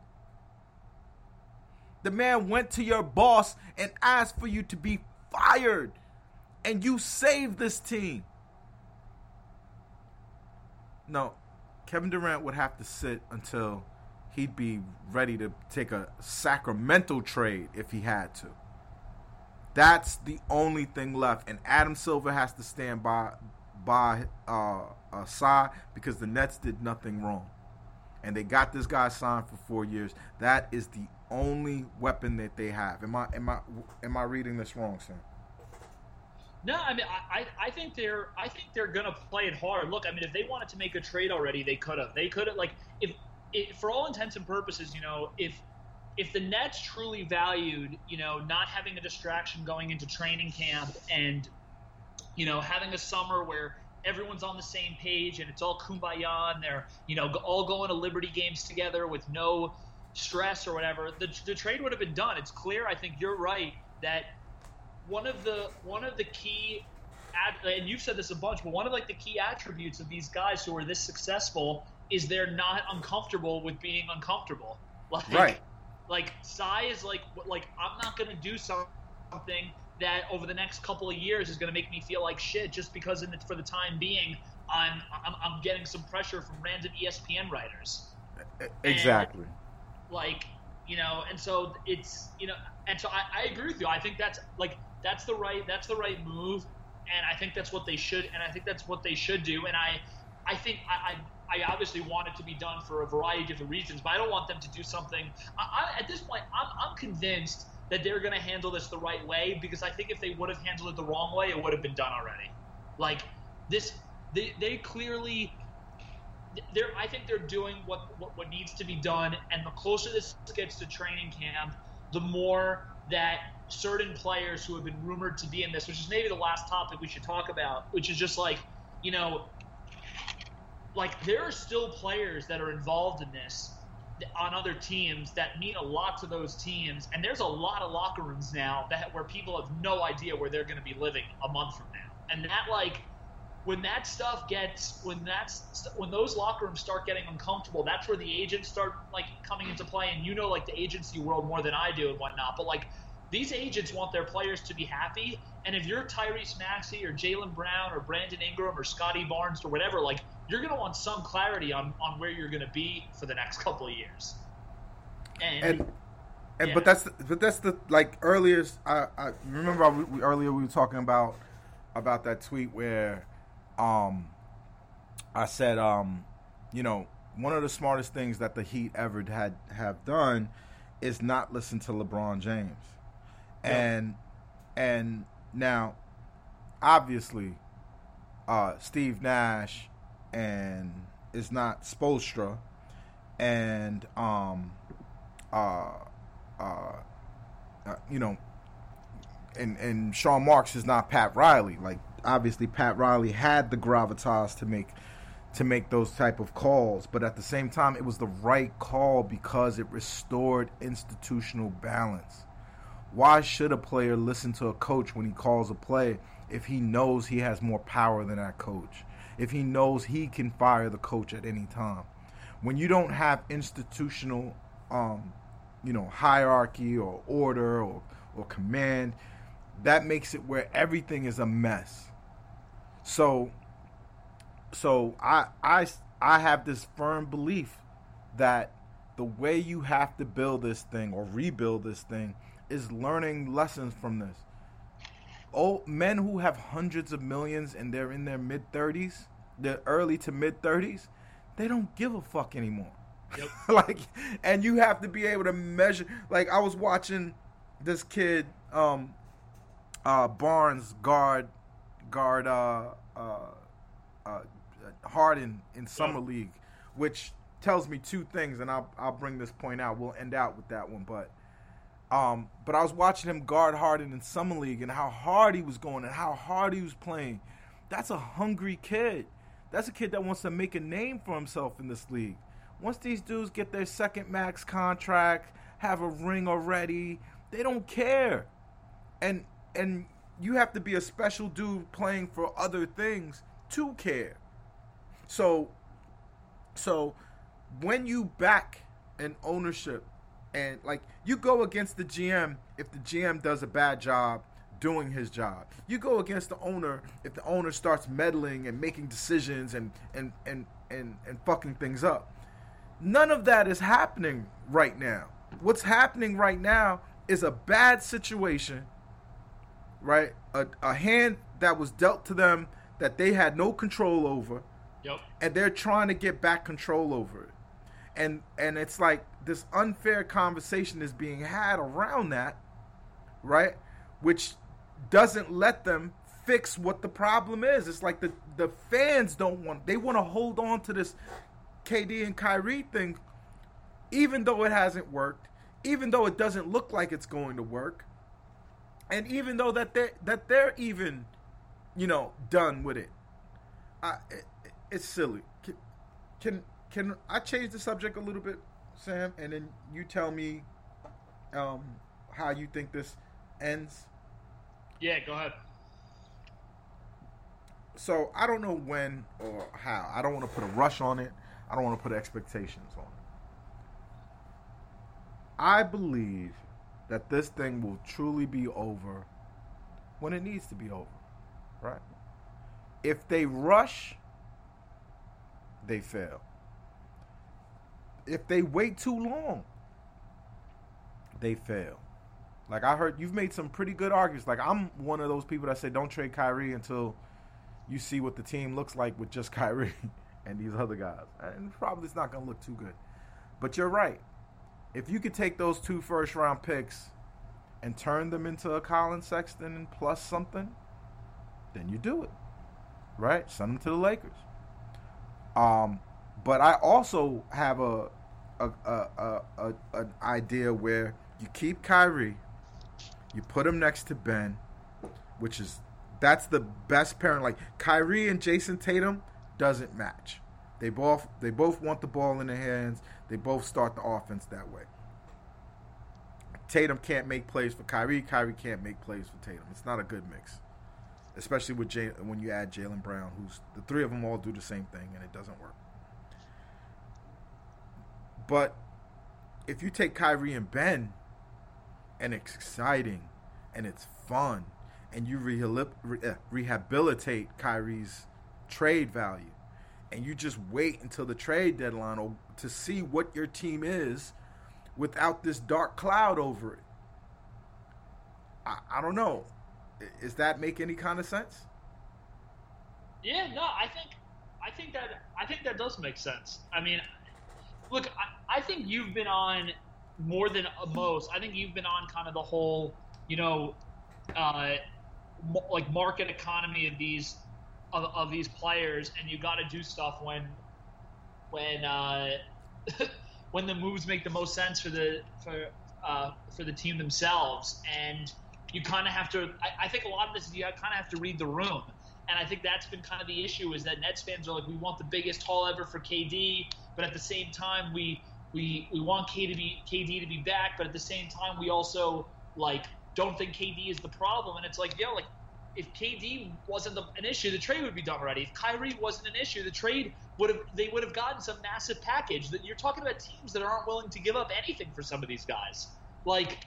The man went to your boss and asked for you to be fired. And you saved this team. No, Kevin Durant would have to sit until he'd be ready to take a Sacramento trade if he had to. That's the only thing left. And Adam Silver has to stand by by uh, uh, Tsai because the Nets did nothing wrong. And they got this guy signed for four years. That is the only weapon that they have. Am I am I am I reading this wrong, Sam? No, I mean I, I think they're I think they're gonna play it hard. Look, I mean if they wanted to make a trade already, they could have. They could have like if, if for all intents and purposes, you know, if if the Nets truly valued, you know, not having a distraction going into training camp and you know having a summer where everyone's on the same page and it's all kumbaya and they're, you know, all going to Liberty games together with no stress or whatever, the, the trade would have been done. It's clear. I think you're right that one of the one of the key ad, and you've said this a bunch, but one of like the key attributes of these guys who are this successful is they're not uncomfortable with being uncomfortable. Like, right. Like Tsai is like like I'm not gonna do something that over the next couple of years is going to make me feel like shit just because in the, for the time being, I'm, I'm I'm getting some pressure from random E S P N writers. Exactly. And, like, you know, and so it's, you know, and so I, I agree with you. I think that's like, that's the right, that's the right move. And I think that's what they should, and I think that's what they should do. And I, I think I, I, I obviously want it to be done for a variety of different reasons, but I don't want them to do something. I, I, at this point, I'm, I'm convinced that they're going to handle this the right way, because I think if they would have handled it the wrong way, it would have been done already. Like this, they, they clearly, they're, I think they're doing what, what, what needs to be done. And the closer this gets to training camp, the more that certain players who have been rumored to be in this, which is maybe the last topic we should talk about, which is just like, you know, like there are still players that are involved in this on other teams that mean a lot to those teams, and there's a lot of locker rooms now that where people have no idea where they're going to be living a month from now. And that, like, when that stuff gets, when that's when those locker rooms start getting uncomfortable, that's where the agents start like coming into play. And you know, like the agency world more than I do and whatnot, but like these agents want their players to be happy. And if you're Tyrese Maxey or Jaylen Brown or Brandon Ingram or Scottie Barnes or whatever, like you're going to want some clarity on, on where you're going to be for the next couple of years. And, and And, yeah. But that's the, but that's the like earlier. I, I remember I, we, earlier we were talking about about that tweet where um, I said um, you know one of the smartest things that the Heat ever had have done is not listen to LeBron James, yeah. and and now obviously uh, Steve Nash and it's not Spoelstra and um uh. Uh, uh, you know, and and Sean Marks is not Pat Riley. Like obviously, Pat Riley had the gravitas to make to make those type of calls, but at the same time, it was the right call because it restored institutional balance. Why should a player listen to a coach when he calls a play if he knows he has more power than that coach? If he knows he can fire the coach at any time? When you don't have institutional um. you know, hierarchy or order or, or command, that makes it where everything is a mess. So, so I, I, I have this firm belief that the way you have to build this thing or rebuild this thing is learning lessons from this. Old men who have hundreds of millions and they're in their mid-thirties, their early to mid-thirties, they don't give a fuck anymore. Yep. Like, and you have to be able to measure. Like, I was watching this kid, um, uh, Barnes guard, guard, uh, uh, uh, Harden in summer yeah. league, which tells me two things, and I'll I'll bring this point out. We'll end out with that one, but, um, but I was watching him guard Harden in summer league, and how hard he was going, and how hard he was playing. That's a hungry kid. That's a kid that wants to make a name for himself in this league. Once these dudes get their second max contract, have a ring already, they don't care. And and you have to be a special dude playing for other things to care. So so when you back an ownership and like you go against the G M if the G M does a bad job doing his job. You go against the owner if the owner starts meddling and making decisions and and and, and, and fucking things up. None of that is happening right now. What's happening right now is a bad situation, right? A, a hand that was dealt to them that they had no control over, yep. and they're trying to get back control over it. And and it's like this unfair conversation is being had around that, right? Which doesn't let them fix what the problem is. It's like the, the fans don't want, they want to hold on to this K D and Kyrie thing, even though it hasn't worked, even though it doesn't look like it's going to work, and even though that they that they're even, you know, done with it, I, it it's silly. Can, can can I change the subject a little bit, Sam, and then you tell me um, how you think this ends? Yeah, go ahead. So I don't know when or how. I don't want to put a rush on it. I don't want to put expectations on it. I believe that this thing will truly be over when it needs to be over, right? If they rush, they fail. If they wait too long, they fail. Like I heard, you've made some pretty good arguments. Like I'm one of those people that say don't trade Kyrie until you see what the team looks like with just Kyrie. And these other guys. And probably it's not going to look too good. But you're right. If you could take those two first-round picks and turn them into a Colin Sexton plus something, then you do it. Right? Send them to the Lakers. Um, but I also have a, a, a, a, a an idea where you keep Kyrie, you put him next to Ben, which is that's the best pairing. Like Kyrie and Jason Tatum doesn't match. They both they both want the ball in their hands. They both start the offense that way. Tatum can't make plays for Kyrie. Kyrie can't make plays for Tatum. It's not a good mix, especially with Jay, when you add Jaylen Brown, who's the three of them all do the same thing, and it doesn't work. But if you take Kyrie and Ben, and it's exciting, and it's fun, and you rehabilitate Kyrie's trade value, and you just wait until the trade deadline to see what your team is without this dark cloud over it? I, I don't know. Does that make any kind of sense? Yeah, no, I think I think that I think that does make sense. I mean, look, I, I think you've been on more than most. I think you've been on kind of the whole, you know, uh, like market economy of these of, of these players, and you got to do stuff when when uh, when the moves make the most sense for the for uh, for the team themselves, and you kind of have to. I, I think a lot of this is you kind of have to read the room. And I think that's been kind of the issue, is that Nets fans are like, we want the biggest haul ever for K D, but at the same time, we we we want K to be, K D to be back, but at the same time, we also like don't think K D is the problem. And it's like, yo, like if K D wasn't the, an issue, the trade would be done already. If Kyrie wasn't an issue, the trade would have they would have gotten some massive package. That you're talking about teams that aren't willing to give up anything for some of these guys. Like,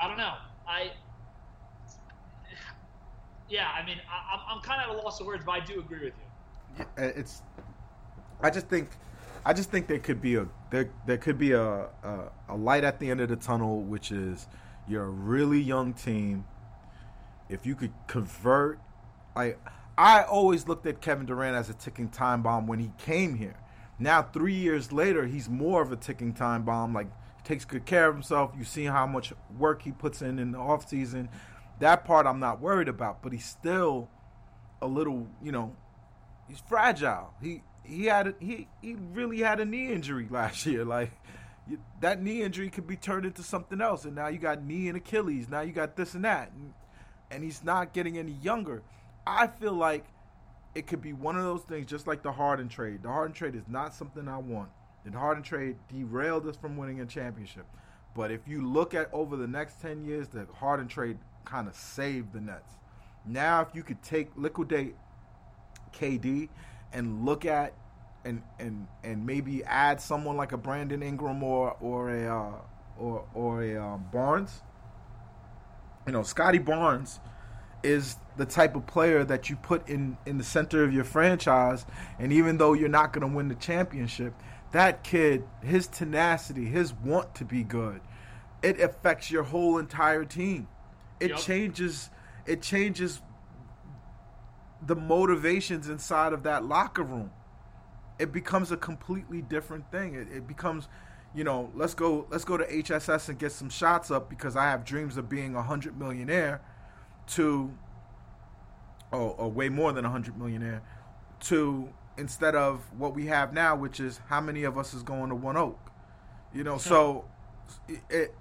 I don't know, I. Yeah, I mean, I, I'm kind of at a loss of words, but I do agree with you. Yeah, it's, I just think, I just think there could be a there there could be a, a a light at the end of the tunnel, which is you're a really young team. If you could convert, like I always looked at Kevin Durant as a ticking time bomb when he came here. Now three years later, he's more of a ticking time bomb. Like he takes good care of himself. You see how much work he puts in in the off season. That part I'm not worried about, but he's still a little, you know, he's fragile. He he had a, he he really had a knee injury last year. Like that knee injury could be turned into something else, and now you got knee and Achilles. Now you got this and that, and, and he's not getting any younger. I feel like it could be one of those things, just like the Harden trade. The Harden trade is not something I want. The Harden trade derailed us from winning a championship. But if you look at over the next ten years, the Harden trade kind of save the Nets. Now if you could take liquidate K D and look at and and and maybe add someone like a Brandon Ingram or or a uh, or or a uh, Barnes. You know, Scottie Barnes is the type of player that you put in in the center of your franchise, and even though you're not going to win the championship, that kid, his tenacity, his want to be good, it affects your whole entire team. It yep. changes it changes the motivations inside of that locker room. It becomes a completely different thing. It, it becomes, you know, let's go let's go to H S S and get some shots up because I have dreams of being a hundred millionaire to oh, or way more than a hundred millionaire to instead of what we have now, which is how many of us is going to One Oak. You know, so it, it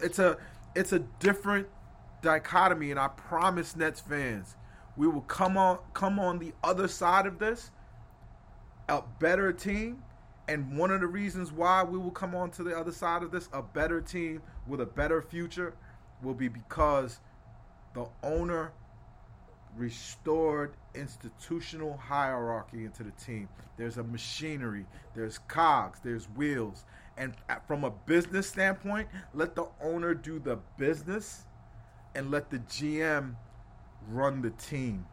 it's a it's a different dichotomy, and I promise Nets fans, we will come on come on the other side of this a better team, and one of the reasons why we will come on to the other side of this a better team with a better future will be because the owner restored institutional hierarchy into the team. There's a machinery, there's cogs, there's wheels, and from a business standpoint, let the owner do the business and let the G M run the team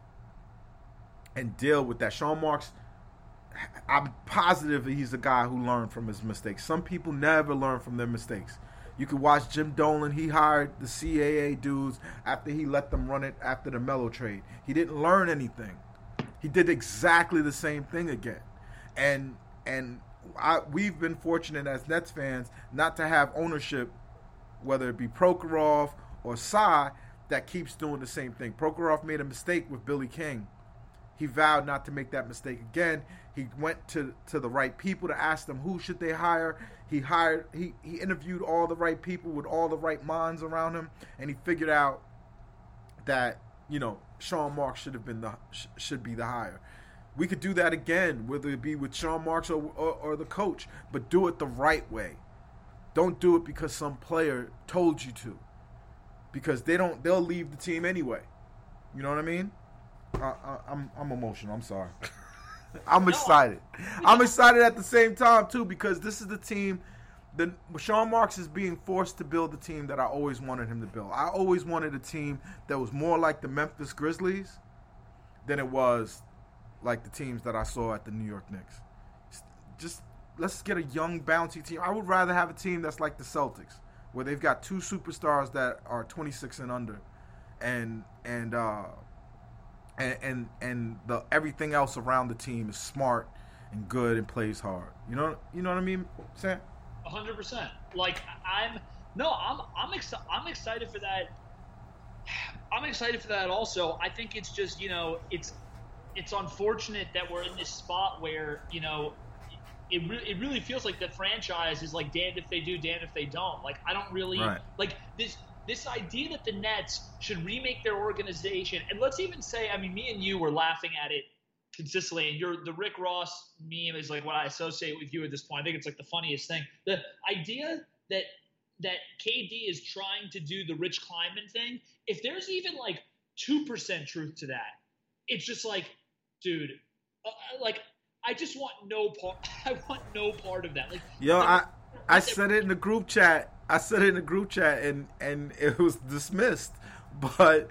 and deal with that. Sean Marks, I'm positive he's a guy who learned from his mistakes. Some people never learn from their mistakes. You can watch Jim Dolan. He hired the C A A dudes after he let them run it after the Melo trade. He didn't learn anything. He did exactly the same thing again. And and I, we've been fortunate as Nets fans not to have ownership, whether it be Prokhorov or Tsai, that keeps doing the same thing. Prokhorov made a mistake with Billy King. He vowed not to make that mistake again. He went to, to the right people to ask them who should they hire. He hired. He, he interviewed all the right people with all the right minds around him, and he figured out that, you know, Sean Marks should have been the should be the hire. We could do that again, whether it be with Sean Marks or, or, or the coach, but do it the right way. Don't do it because some player told you to, because they don't. They'll leave the team anyway. You know what I mean? I, I, I'm I'm emotional. I'm sorry. I'm excited. I'm excited at the same time too, because this is the team. The Sean Marks is being forced to build the team that I always wanted him to build. I always wanted a team that was more like the Memphis Grizzlies than it was like the teams that I saw at the New York Knicks. Just let's get a young, bouncy team. I would rather have a team that's like the Celtics, where they've got two superstars that are twenty-six and under, and and uh, and and, and the everything else around the team is smart and good and plays hard. You know, you know what I mean, Sam? A hundred percent. Like I'm no, I'm I'm excited. I'm excited for that. I'm excited for that also. I think it's just, you know, it's it's unfortunate that we're in this spot where, you know, it, re- it really feels like the franchise is like damned if they do, damned if they don't. Like, I don't really right. – like, this this idea that the Nets should remake their organization. And let's even say – I mean, me and you were laughing at it consistently. And you're, the Rick Ross meme is like what I associate with you at this point. I think it's like the funniest thing. The idea that – that K D is trying to do the Rich Kleiman thing, if there's even like two percent truth to that, it's just like, dude, uh, like I just want no part. I want no part of that. Like, yo, like, I, I said it in the group chat. I said it in the group chat and, and it was dismissed, but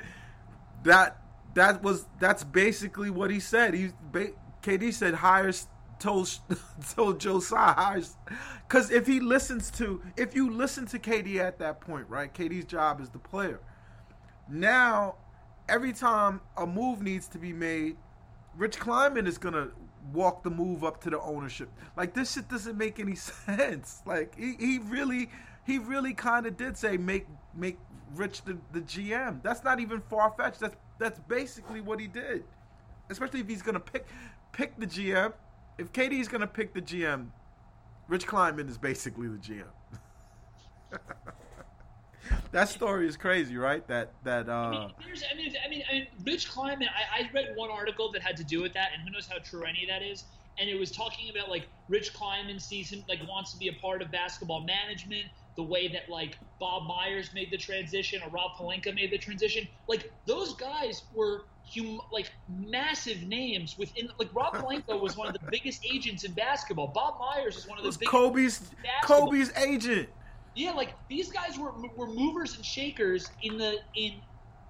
that, that was, that's basically what he said. He, K D said hire Told, told Joe Tsai hires, because if he listens to, if you listen to K D at that point, right? K D's job is the player. Now, every time a move needs to be made, Rich Kleiman is gonna walk the move up to the ownership. Like, this shit doesn't make any sense. Like he, he really, he really kind of did say make make Rich the, the G M. That's not even far fetched. That's that's basically what he did. Especially if he's gonna pick pick the G M. If K D's going to pick the G M, Rich Kleiman is basically the G M. That story is crazy, right? That that. Uh... I, mean, there's, I, mean, I mean, I mean, Rich Kleiman. I, I read one article that had to do with that, and who knows how true any of that is. And it was talking about like Rich Kleiman sees him, like wants to be a part of basketball management, the way that like Bob Myers made the transition or Rob Pelinka made the transition. Like those guys were. Hum- like massive names within, like Rob Pelinka was one of the biggest agents in basketball. Bob Myers is one of the biggest. Kobe's Kobe's agent. Yeah, like these guys were were movers and shakers in the in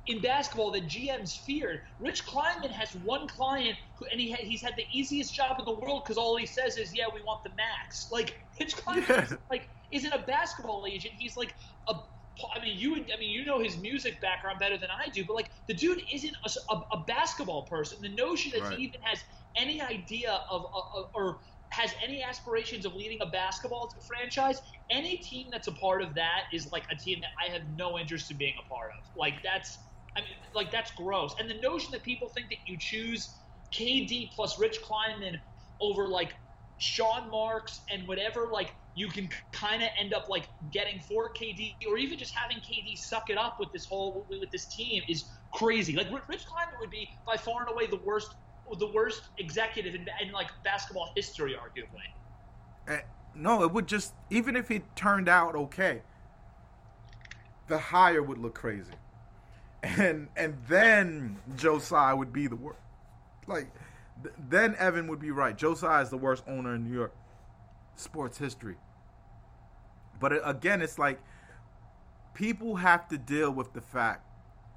in basketball that G Ms feared. Rich Kleiman has one client, who, and he ha- he's had the easiest job in the world because all he says is, "Yeah, we want the max." Like Rich Kleiman, yeah. is, like isn't a basketball agent. He's like a. I mean, you would. I mean, you know his music background better than I do, but like the dude isn't a, a, a basketball person. The notion that right. he even has any idea of, of, or has any aspirations of leading a basketball franchise, any team that's a part of that is like a team that I have no interest in being a part of. Like that's, I mean, like that's gross. And the notion that people think that you choose K D plus Rich Kleiman over like Sean Marks and whatever, like. You can kind of end up like getting for K D, or even just having K D suck it up with this whole with this team is crazy. Like Rich Kleiman would be by far and away the worst, the worst executive in, in like basketball history, arguably. And, no, it would just even if it turned out okay, the hire would look crazy, and and then Joe Tsai would be the worst. Like th- then Evan would be right. Joe Tsai is the worst owner in New York sports history. But it, again, it's like people have to deal with the fact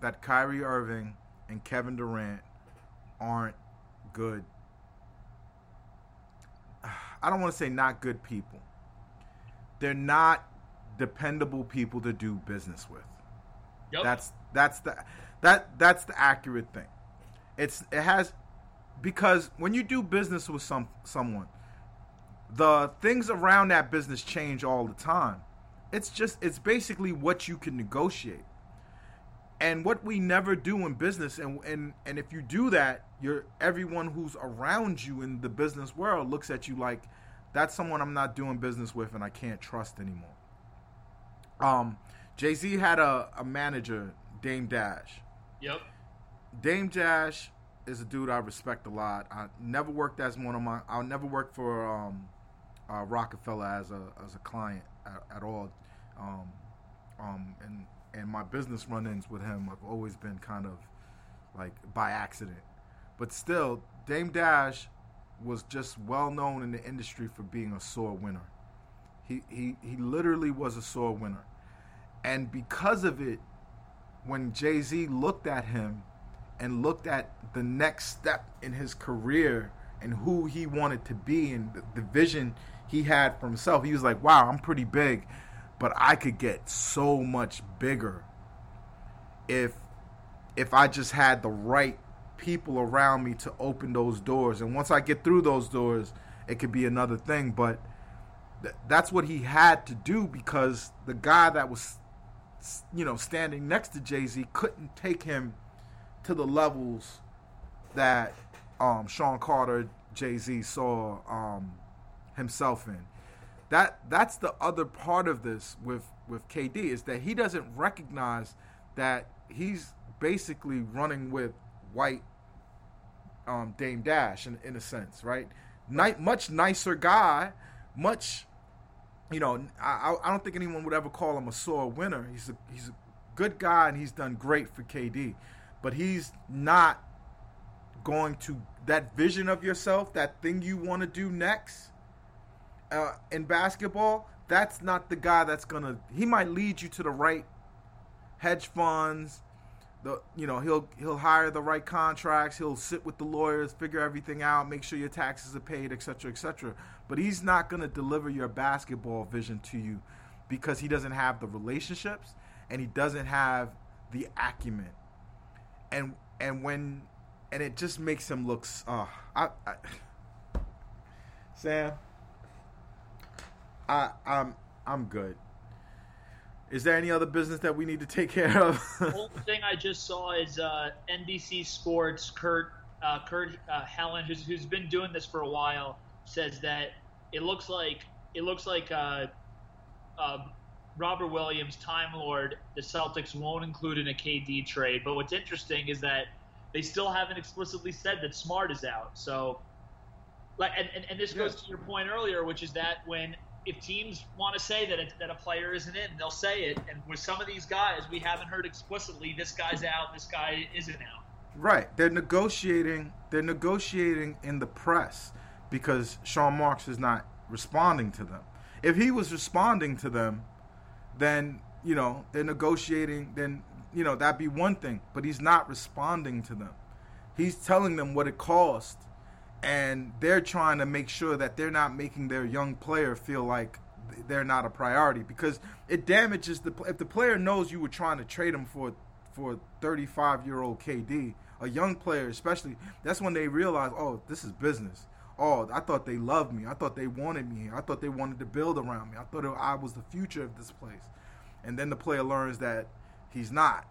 that Kyrie Irving and Kevin Durant aren't good. I don't want to say not good people. They're not dependable people to do business with. Yep. That's that's the that that's the accurate thing. It's it has because when you do business with some someone, the things around that business change all the time. It's just, it's basically what you can negotiate. And what we never do in business, and and, and if you do that, you're everyone who's around you in the business world looks at you like, that's someone I'm not doing business with and I can't trust anymore. Um, Jay-Z had a, a manager, Dame Dash. Yep. Dame Dash is a dude I respect a lot. I never worked as one of my, I'll never work for, um, Uh, Rockefeller as a as a client at, at all, um, um, and and my business run-ins with him have always been kind of like by accident, but still, Dame Dash was just well known in the industry for being a sore winner. He he he literally was a sore winner, and because of it, when Jay-Z looked at him and looked at the next step in his career and who he wanted to be and the, the vision he had for himself. He was like, wow, I'm pretty big, but I could get so much bigger if if I just had the right people around me to open those doors. And once I get through those doors, it could be another thing. But th- that's what he had to do, because the guy that was, you know, standing next to Jay-Z couldn't take him to the levels that um, Sean Carter, Jay-Z saw um, himself in. That that's the other part of this with, with K D, is that he doesn't recognize that he's basically running with white um, Dame Dash in, in a sense, right? Ni- much nicer guy, much, you know, I, I don't think anyone would ever call him a sore winner. He's a, he's a good guy, and he's done great for K D, but he's not going to, that vision of yourself, that thing you want to do next uh, in basketball, that's not the guy that's going to, he might lead you to the right hedge funds, the, you know, he'll he'll hire the right contracts, he'll sit with the lawyers, figure everything out, make sure your taxes are paid, et cetera, et cetera. But he's not going to deliver your basketball vision to you, because he doesn't have the relationships and he doesn't have the acumen. And and when and it just makes him look uh I, I Sam I I'm I'm good. Is there any other business that we need to take care of? The only thing I just saw is uh, N B C Sports, Kurt uh, Kurt uh, Helen, who's who's been doing this for a while, says that it looks like it looks like uh, uh, Robert Williams, Time Lord, the Celtics won't include in a K D trade. But what's interesting is that they still haven't explicitly said that Smart is out. So, like, and, and, and this yeah. goes to your point earlier, which is that when. If teams want to say that it, that a player isn't in, they'll say it. And with some of these guys, we haven't heard explicitly, this guy's out, this guy isn't out. Right. They're negotiating. They're negotiating in the press because Sean Marks is not responding to them. If he was responding to them, then, you know, they're negotiating. Then, you know, that'd be one thing. But he's not responding to them. He's telling them what it costs. And they're trying to make sure that they're not making their young player feel like they're not a priority, because it damages the – if the player knows you were trying to trade him for for thirty-five-year-old K D, a young player especially, that's when they realize, oh, this is business. Oh, I thought they loved me. I thought they wanted me here. I thought they wanted to build around me. I thought I was the future of this place. And then the player learns that he's not.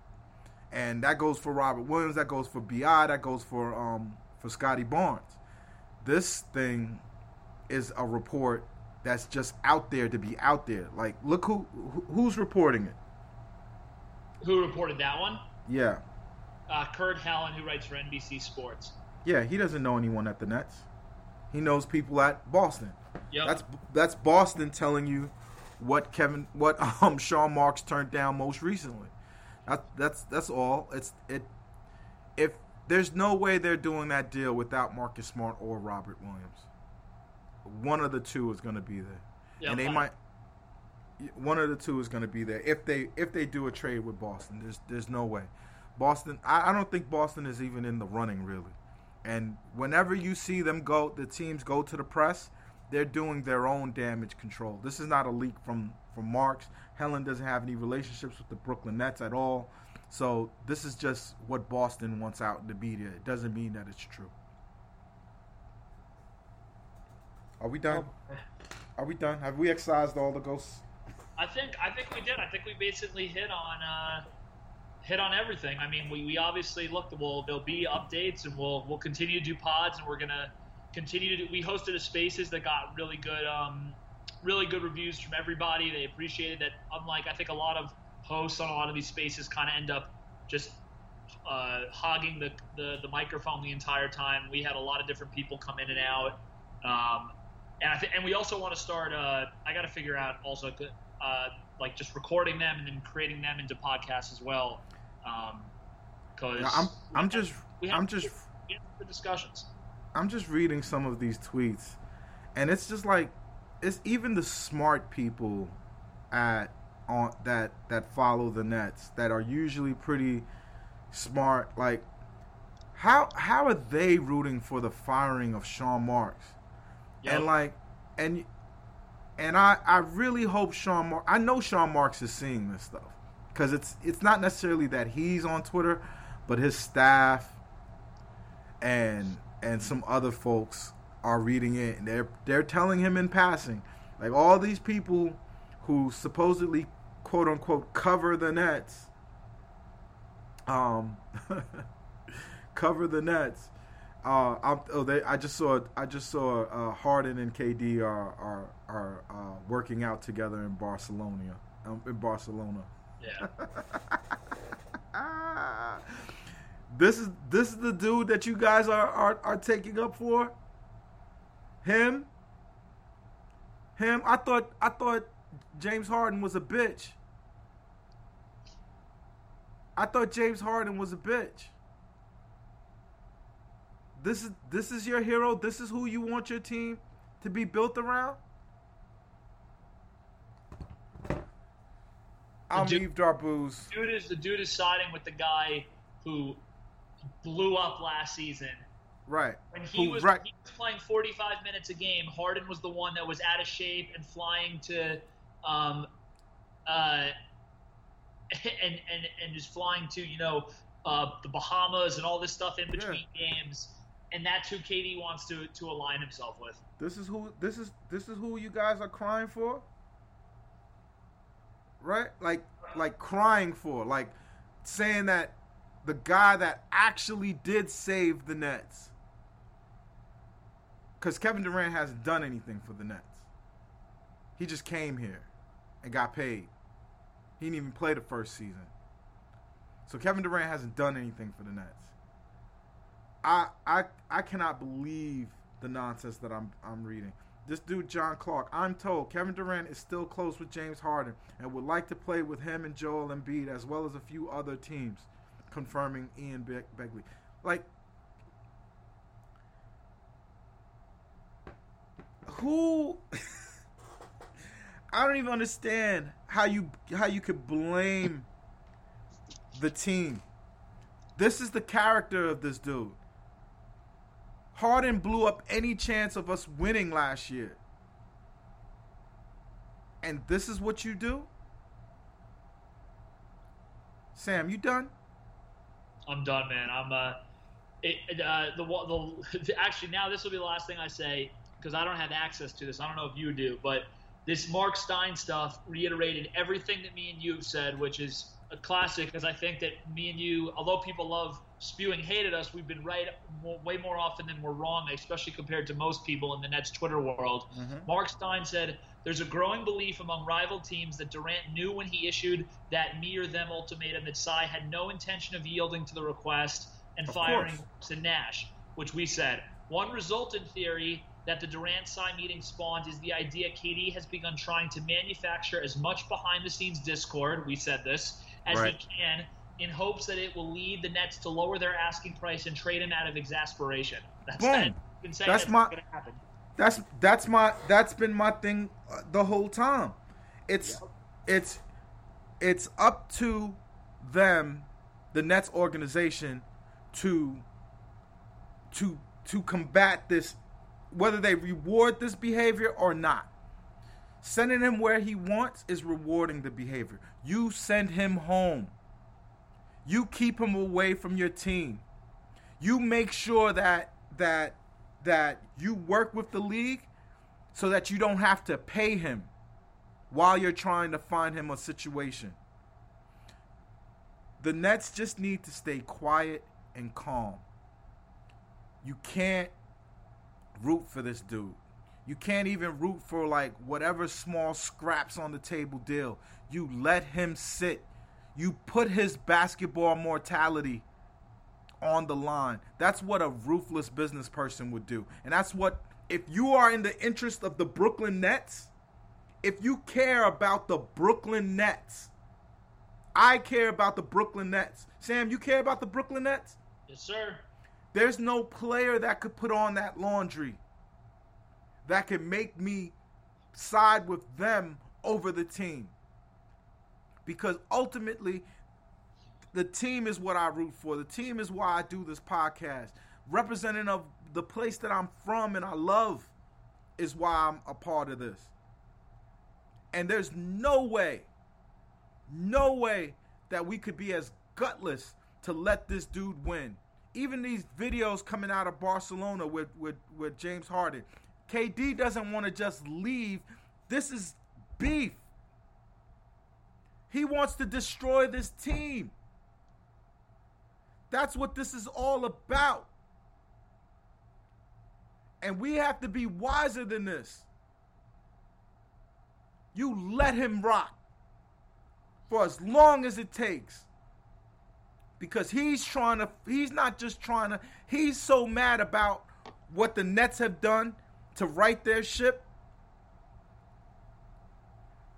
And that goes for Robert Williams. That goes for B I. That goes for um, for Scottie Barnes. This thing is a report that's just out there to be out there. Like, look who, who who's reporting it. Who reported that one? Yeah. Uh, Kurt Hallen, who writes for N B C Sports. Yeah, he doesn't know anyone at the Nets. He knows people at Boston. Yep. That's that's Boston telling you what Kevin, what um Sean Marks turned down most recently. That, that's that's all. It's it if. There's no way they're doing that deal without Marcus Smart or Robert Williams. One of the two is going to be there, yeah, and they fine. might. One of the two is going to be there if they if they do a trade with Boston. There's there's no way, Boston. I, I don't think Boston is even in the running really. And whenever you see them go, the teams go to the press, they're doing their own damage control. This is not a leak from from Marks. Helen doesn't have any relationships with the Brooklyn Nets at all. So this is just what Boston wants out in the media. It doesn't mean that it's true. Are we done? Are we done? Have we excised all the ghosts? I think I think we did. I think we basically hit on uh, hit on everything. I mean, we, we obviously looked. We'll there'll be updates, and we'll we'll continue to do pods, and we're gonna continue to. Do, we hosted a Spaces that got really good um, really good reviews from everybody. They appreciated that. Unlike I think a lot of hosts on a lot of these spaces kind of end up just uh, hogging the, the, the microphone the entire time. We had a lot of different people come in and out. Um, and, I th- and we also want to start, uh, I got to figure out also, uh, like just recording them and then creating them into podcasts as well. Um, cause no, I'm, we I'm have, just, we have I'm just, we have the discussions. I'm just reading some of these tweets, and it's just like, it's even the smart people at, On, that that follow the Nets that are usually pretty smart. Like, how how are they rooting for the firing of Sean Marks? Yep. And like, and And I, I really hope Sean Marks, I know Sean Marks is seeing this stuff, because it's it's not necessarily that he's on Twitter, but his staff and and some other folks are reading it, and they're they're telling him in passing, like, all these people who supposedly quote unquote cover the Nets, um, cover the Nets. Uh, I, oh, they, I just saw I just saw uh, Harden and K D are are, are uh, working out together in Barcelona. Um, in Barcelona. Yeah. This is this is the dude that you guys are, are, are taking up for? Him? Him? I thought I thought James Harden was a bitch. I thought James Harden was a bitch. This is this is your hero. This is who you want your team to be built around. I'm dude, Yves Darbus. Dude is the dude is siding with the guy who blew up last season. Right. When he, who, was, right. he was playing forty-five minutes a game, Harden was the one that was out of shape and flying to, um, uh, and and and just flying to you know uh, the Bahamas and all this stuff in between yeah. games. And that's who K D wants to, to align himself with. This is who this is this is who you guys are crying for, right? Like like crying for, like saying that the guy that actually did save the Nets, because Kevin Durant hasn't done anything for the Nets. He just came here and got paid. He didn't even play the first season, so Kevin Durant hasn't done anything for the Nets. I, I I cannot believe the nonsense that I'm I'm reading. This dude, John Clark, I'm told Kevin Durant is still close with James Harden and would like to play with him and Joel Embiid as well as a few other teams, confirming Ian Be- Begley. Like, who? I don't even understand how you how you could blame the team. This is the character of this dude. Harden blew up any chance of us winning last year. And this is what you do? Sam, you done? I'm done, man. I'm uh, it, uh the the actually now this will be the last thing I say, because I don't have access to this. I don't know if you do, but this Marc Stein stuff reiterated everything that me and you have said, which is a classic, because I think that me and you, although people love spewing hate at us, we've been right way more often than we're wrong, especially compared to most people in the Nets Twitter world. Mm-hmm. Marc Stein said, there's a growing belief among rival teams that Durant knew when he issued that me or them ultimatum that Tsai had no intention of yielding to the request and of firing to Nash, which we said. One result in theory that the Durant-Tsai meeting spawned is the idea K D has begun trying to manufacture as much behind-the-scenes discord, we said this, as right. he can, in hopes that it will lead the Nets to lower their asking price and trade him out of exasperation. That's Boom. That. That's my. Gonna happen. That's that's my that's been my thing the whole time. It's yep. it's it's up to them, the Nets organization, to to to combat this, whether they reward this behavior or not. Sending him where he wants is rewarding the behavior. You send him home. You keep him away from your team. You make sure that that that you work with the league so that you don't have to pay him while you're trying to find him a situation. The Nets just need to stay quiet and calm. You can't root for this dude. You can't even root for, like, whatever small scraps on the table deal. You let him sit. You put his basketball mortality on the line. That's what a ruthless business person would do. And that's what, if you are in the interest of the Brooklyn Nets, if you care about the Brooklyn Nets, I care about the Brooklyn Nets. Sam, you care about the Brooklyn Nets? Yes, sir. There's no player that could put on that laundry that can make me side with them over the team. Because ultimately, the team is what I root for. The team is why I do this podcast. Representative of the place that I'm from and I love is why I'm a part of this. And there's no way, no way that we could be as gutless to let this dude win. Even these videos coming out of Barcelona with, with, with James Harden. K D doesn't want to just leave. This is beef. He wants to destroy this team. That's what this is all about. And we have to be wiser than this. You let him rock for as long as it takes. Because he's trying to, he's not just trying to, he's so mad about what the Nets have done to right their ship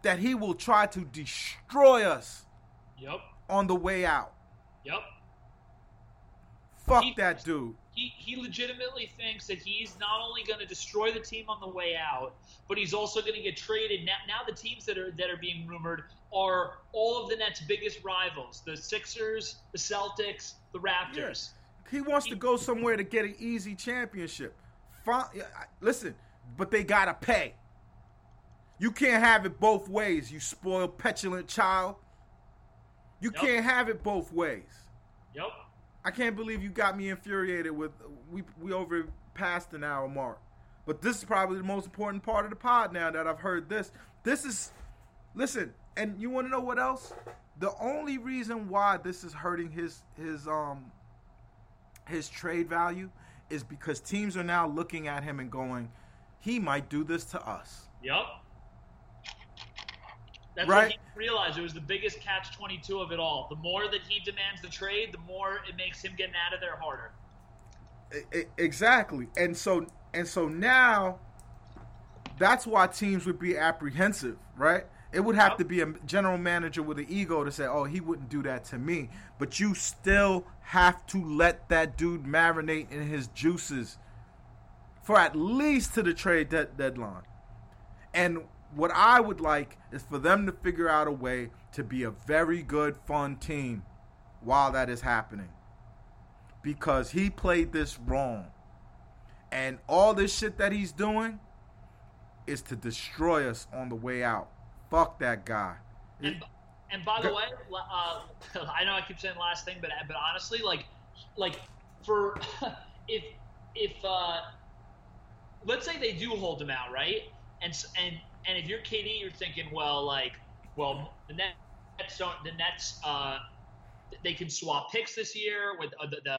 that he will try to destroy us yep. on the way out. Yep. Fuck he, that dude. He, he legitimately thinks that he's not only going to destroy the team on the way out, but he's also going to get traded. Now, now the teams that are that are being rumored are all of the Nets' biggest rivals. The Sixers, the Celtics, the Raptors. Yes. He wants he, to go somewhere to get an easy championship. Fine, listen, but they got to pay. You can't have it both ways, you spoiled, petulant child. You yep. can't have it both ways. Yep. I can't believe you got me infuriated with we we over past an hour mark. But this is probably the most important part of the pod now that I've heard this. This is, listen, and you want to know what else? The only reason why this is hurting his his um his trade value is because teams are now looking at him and going, he might do this to us. Yep. That's right? What he realized. It was the biggest catch twenty-two of it all. The more that he demands the trade, the more it makes him getting out of there harder. It, exactly. And so and so now that's why teams would be apprehensive, right? It would have yep. to be a general manager with an ego to say, oh, he wouldn't do that to me. But you still have to let that dude marinate in his juices for at least to the trade de- deadline. And what I would like is for them to figure out a way to be a very good, fun team while that is happening. Because he played this wrong. And all this shit that he's doing is to destroy us on the way out. Fuck that guy. And, and by the way, uh, I know I keep saying last thing, but but honestly, like, like for if if uh, let's say they do hold him out, right? And and and if you're K D, you're thinking, well, like, well, the Nets don't, the Nets uh, they can swap picks this year with uh, the, the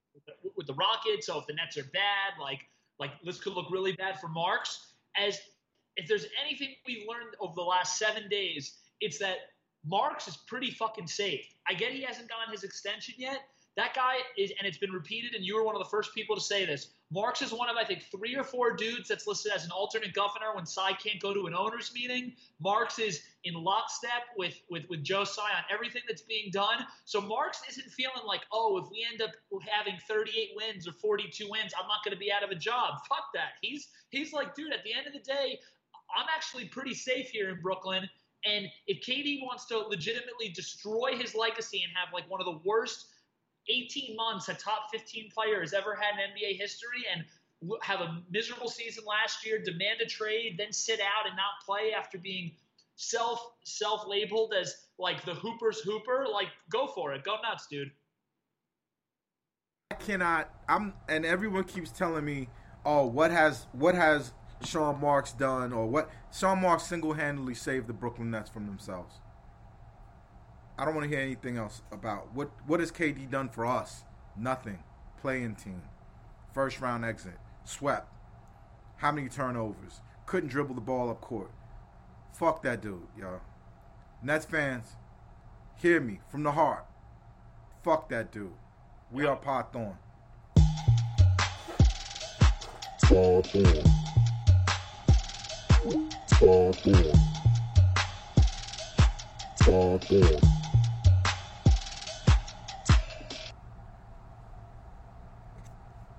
with the Rockets. So if the Nets are bad, like like this could look really bad for Marks. As if there's anything we've learned over the last seven days, it's that Marks is pretty fucking safe. I get he hasn't gotten his extension yet. That guy is, and it's been repeated, and you were one of the first people to say this. Marks is one of, I think, three or four dudes that's listed as an alternate governor when Tsai can't go to an owner's meeting. Marks is in lockstep with, with, with Joe Tsai on everything that's being done. So Marks isn't feeling like, oh, if we end up having thirty-eight wins or forty-two wins, I'm not going to be out of a job. Fuck that. He's he's like, dude, at the end of the day, I'm actually pretty safe here in Brooklyn. And if K D wants to legitimately destroy his legacy and have like one of the worst eighteen months a top fifteen player has ever had in N B A history and have a miserable season last year, demand a trade, then sit out and not play after being self, self-labeled as like the Hooper's Hooper, like go for it. Go nuts, dude. I cannot, I'm, and everyone keeps telling me, oh, what has, what has Sean Marks done or what? Sean Marks single-handedly saved the Brooklyn Nets from themselves. I don't want to hear anything else about what what has K D done for us? Nothing. Play-in team. First round exit. Swept. How many turnovers? Couldn't dribble the ball up court. Fuck that dude, y'all. Nets fans, hear me from the heart. Fuck that dude. We are Pod Thorn. Pod Thorn. Pod Thorn. Pod Thorn.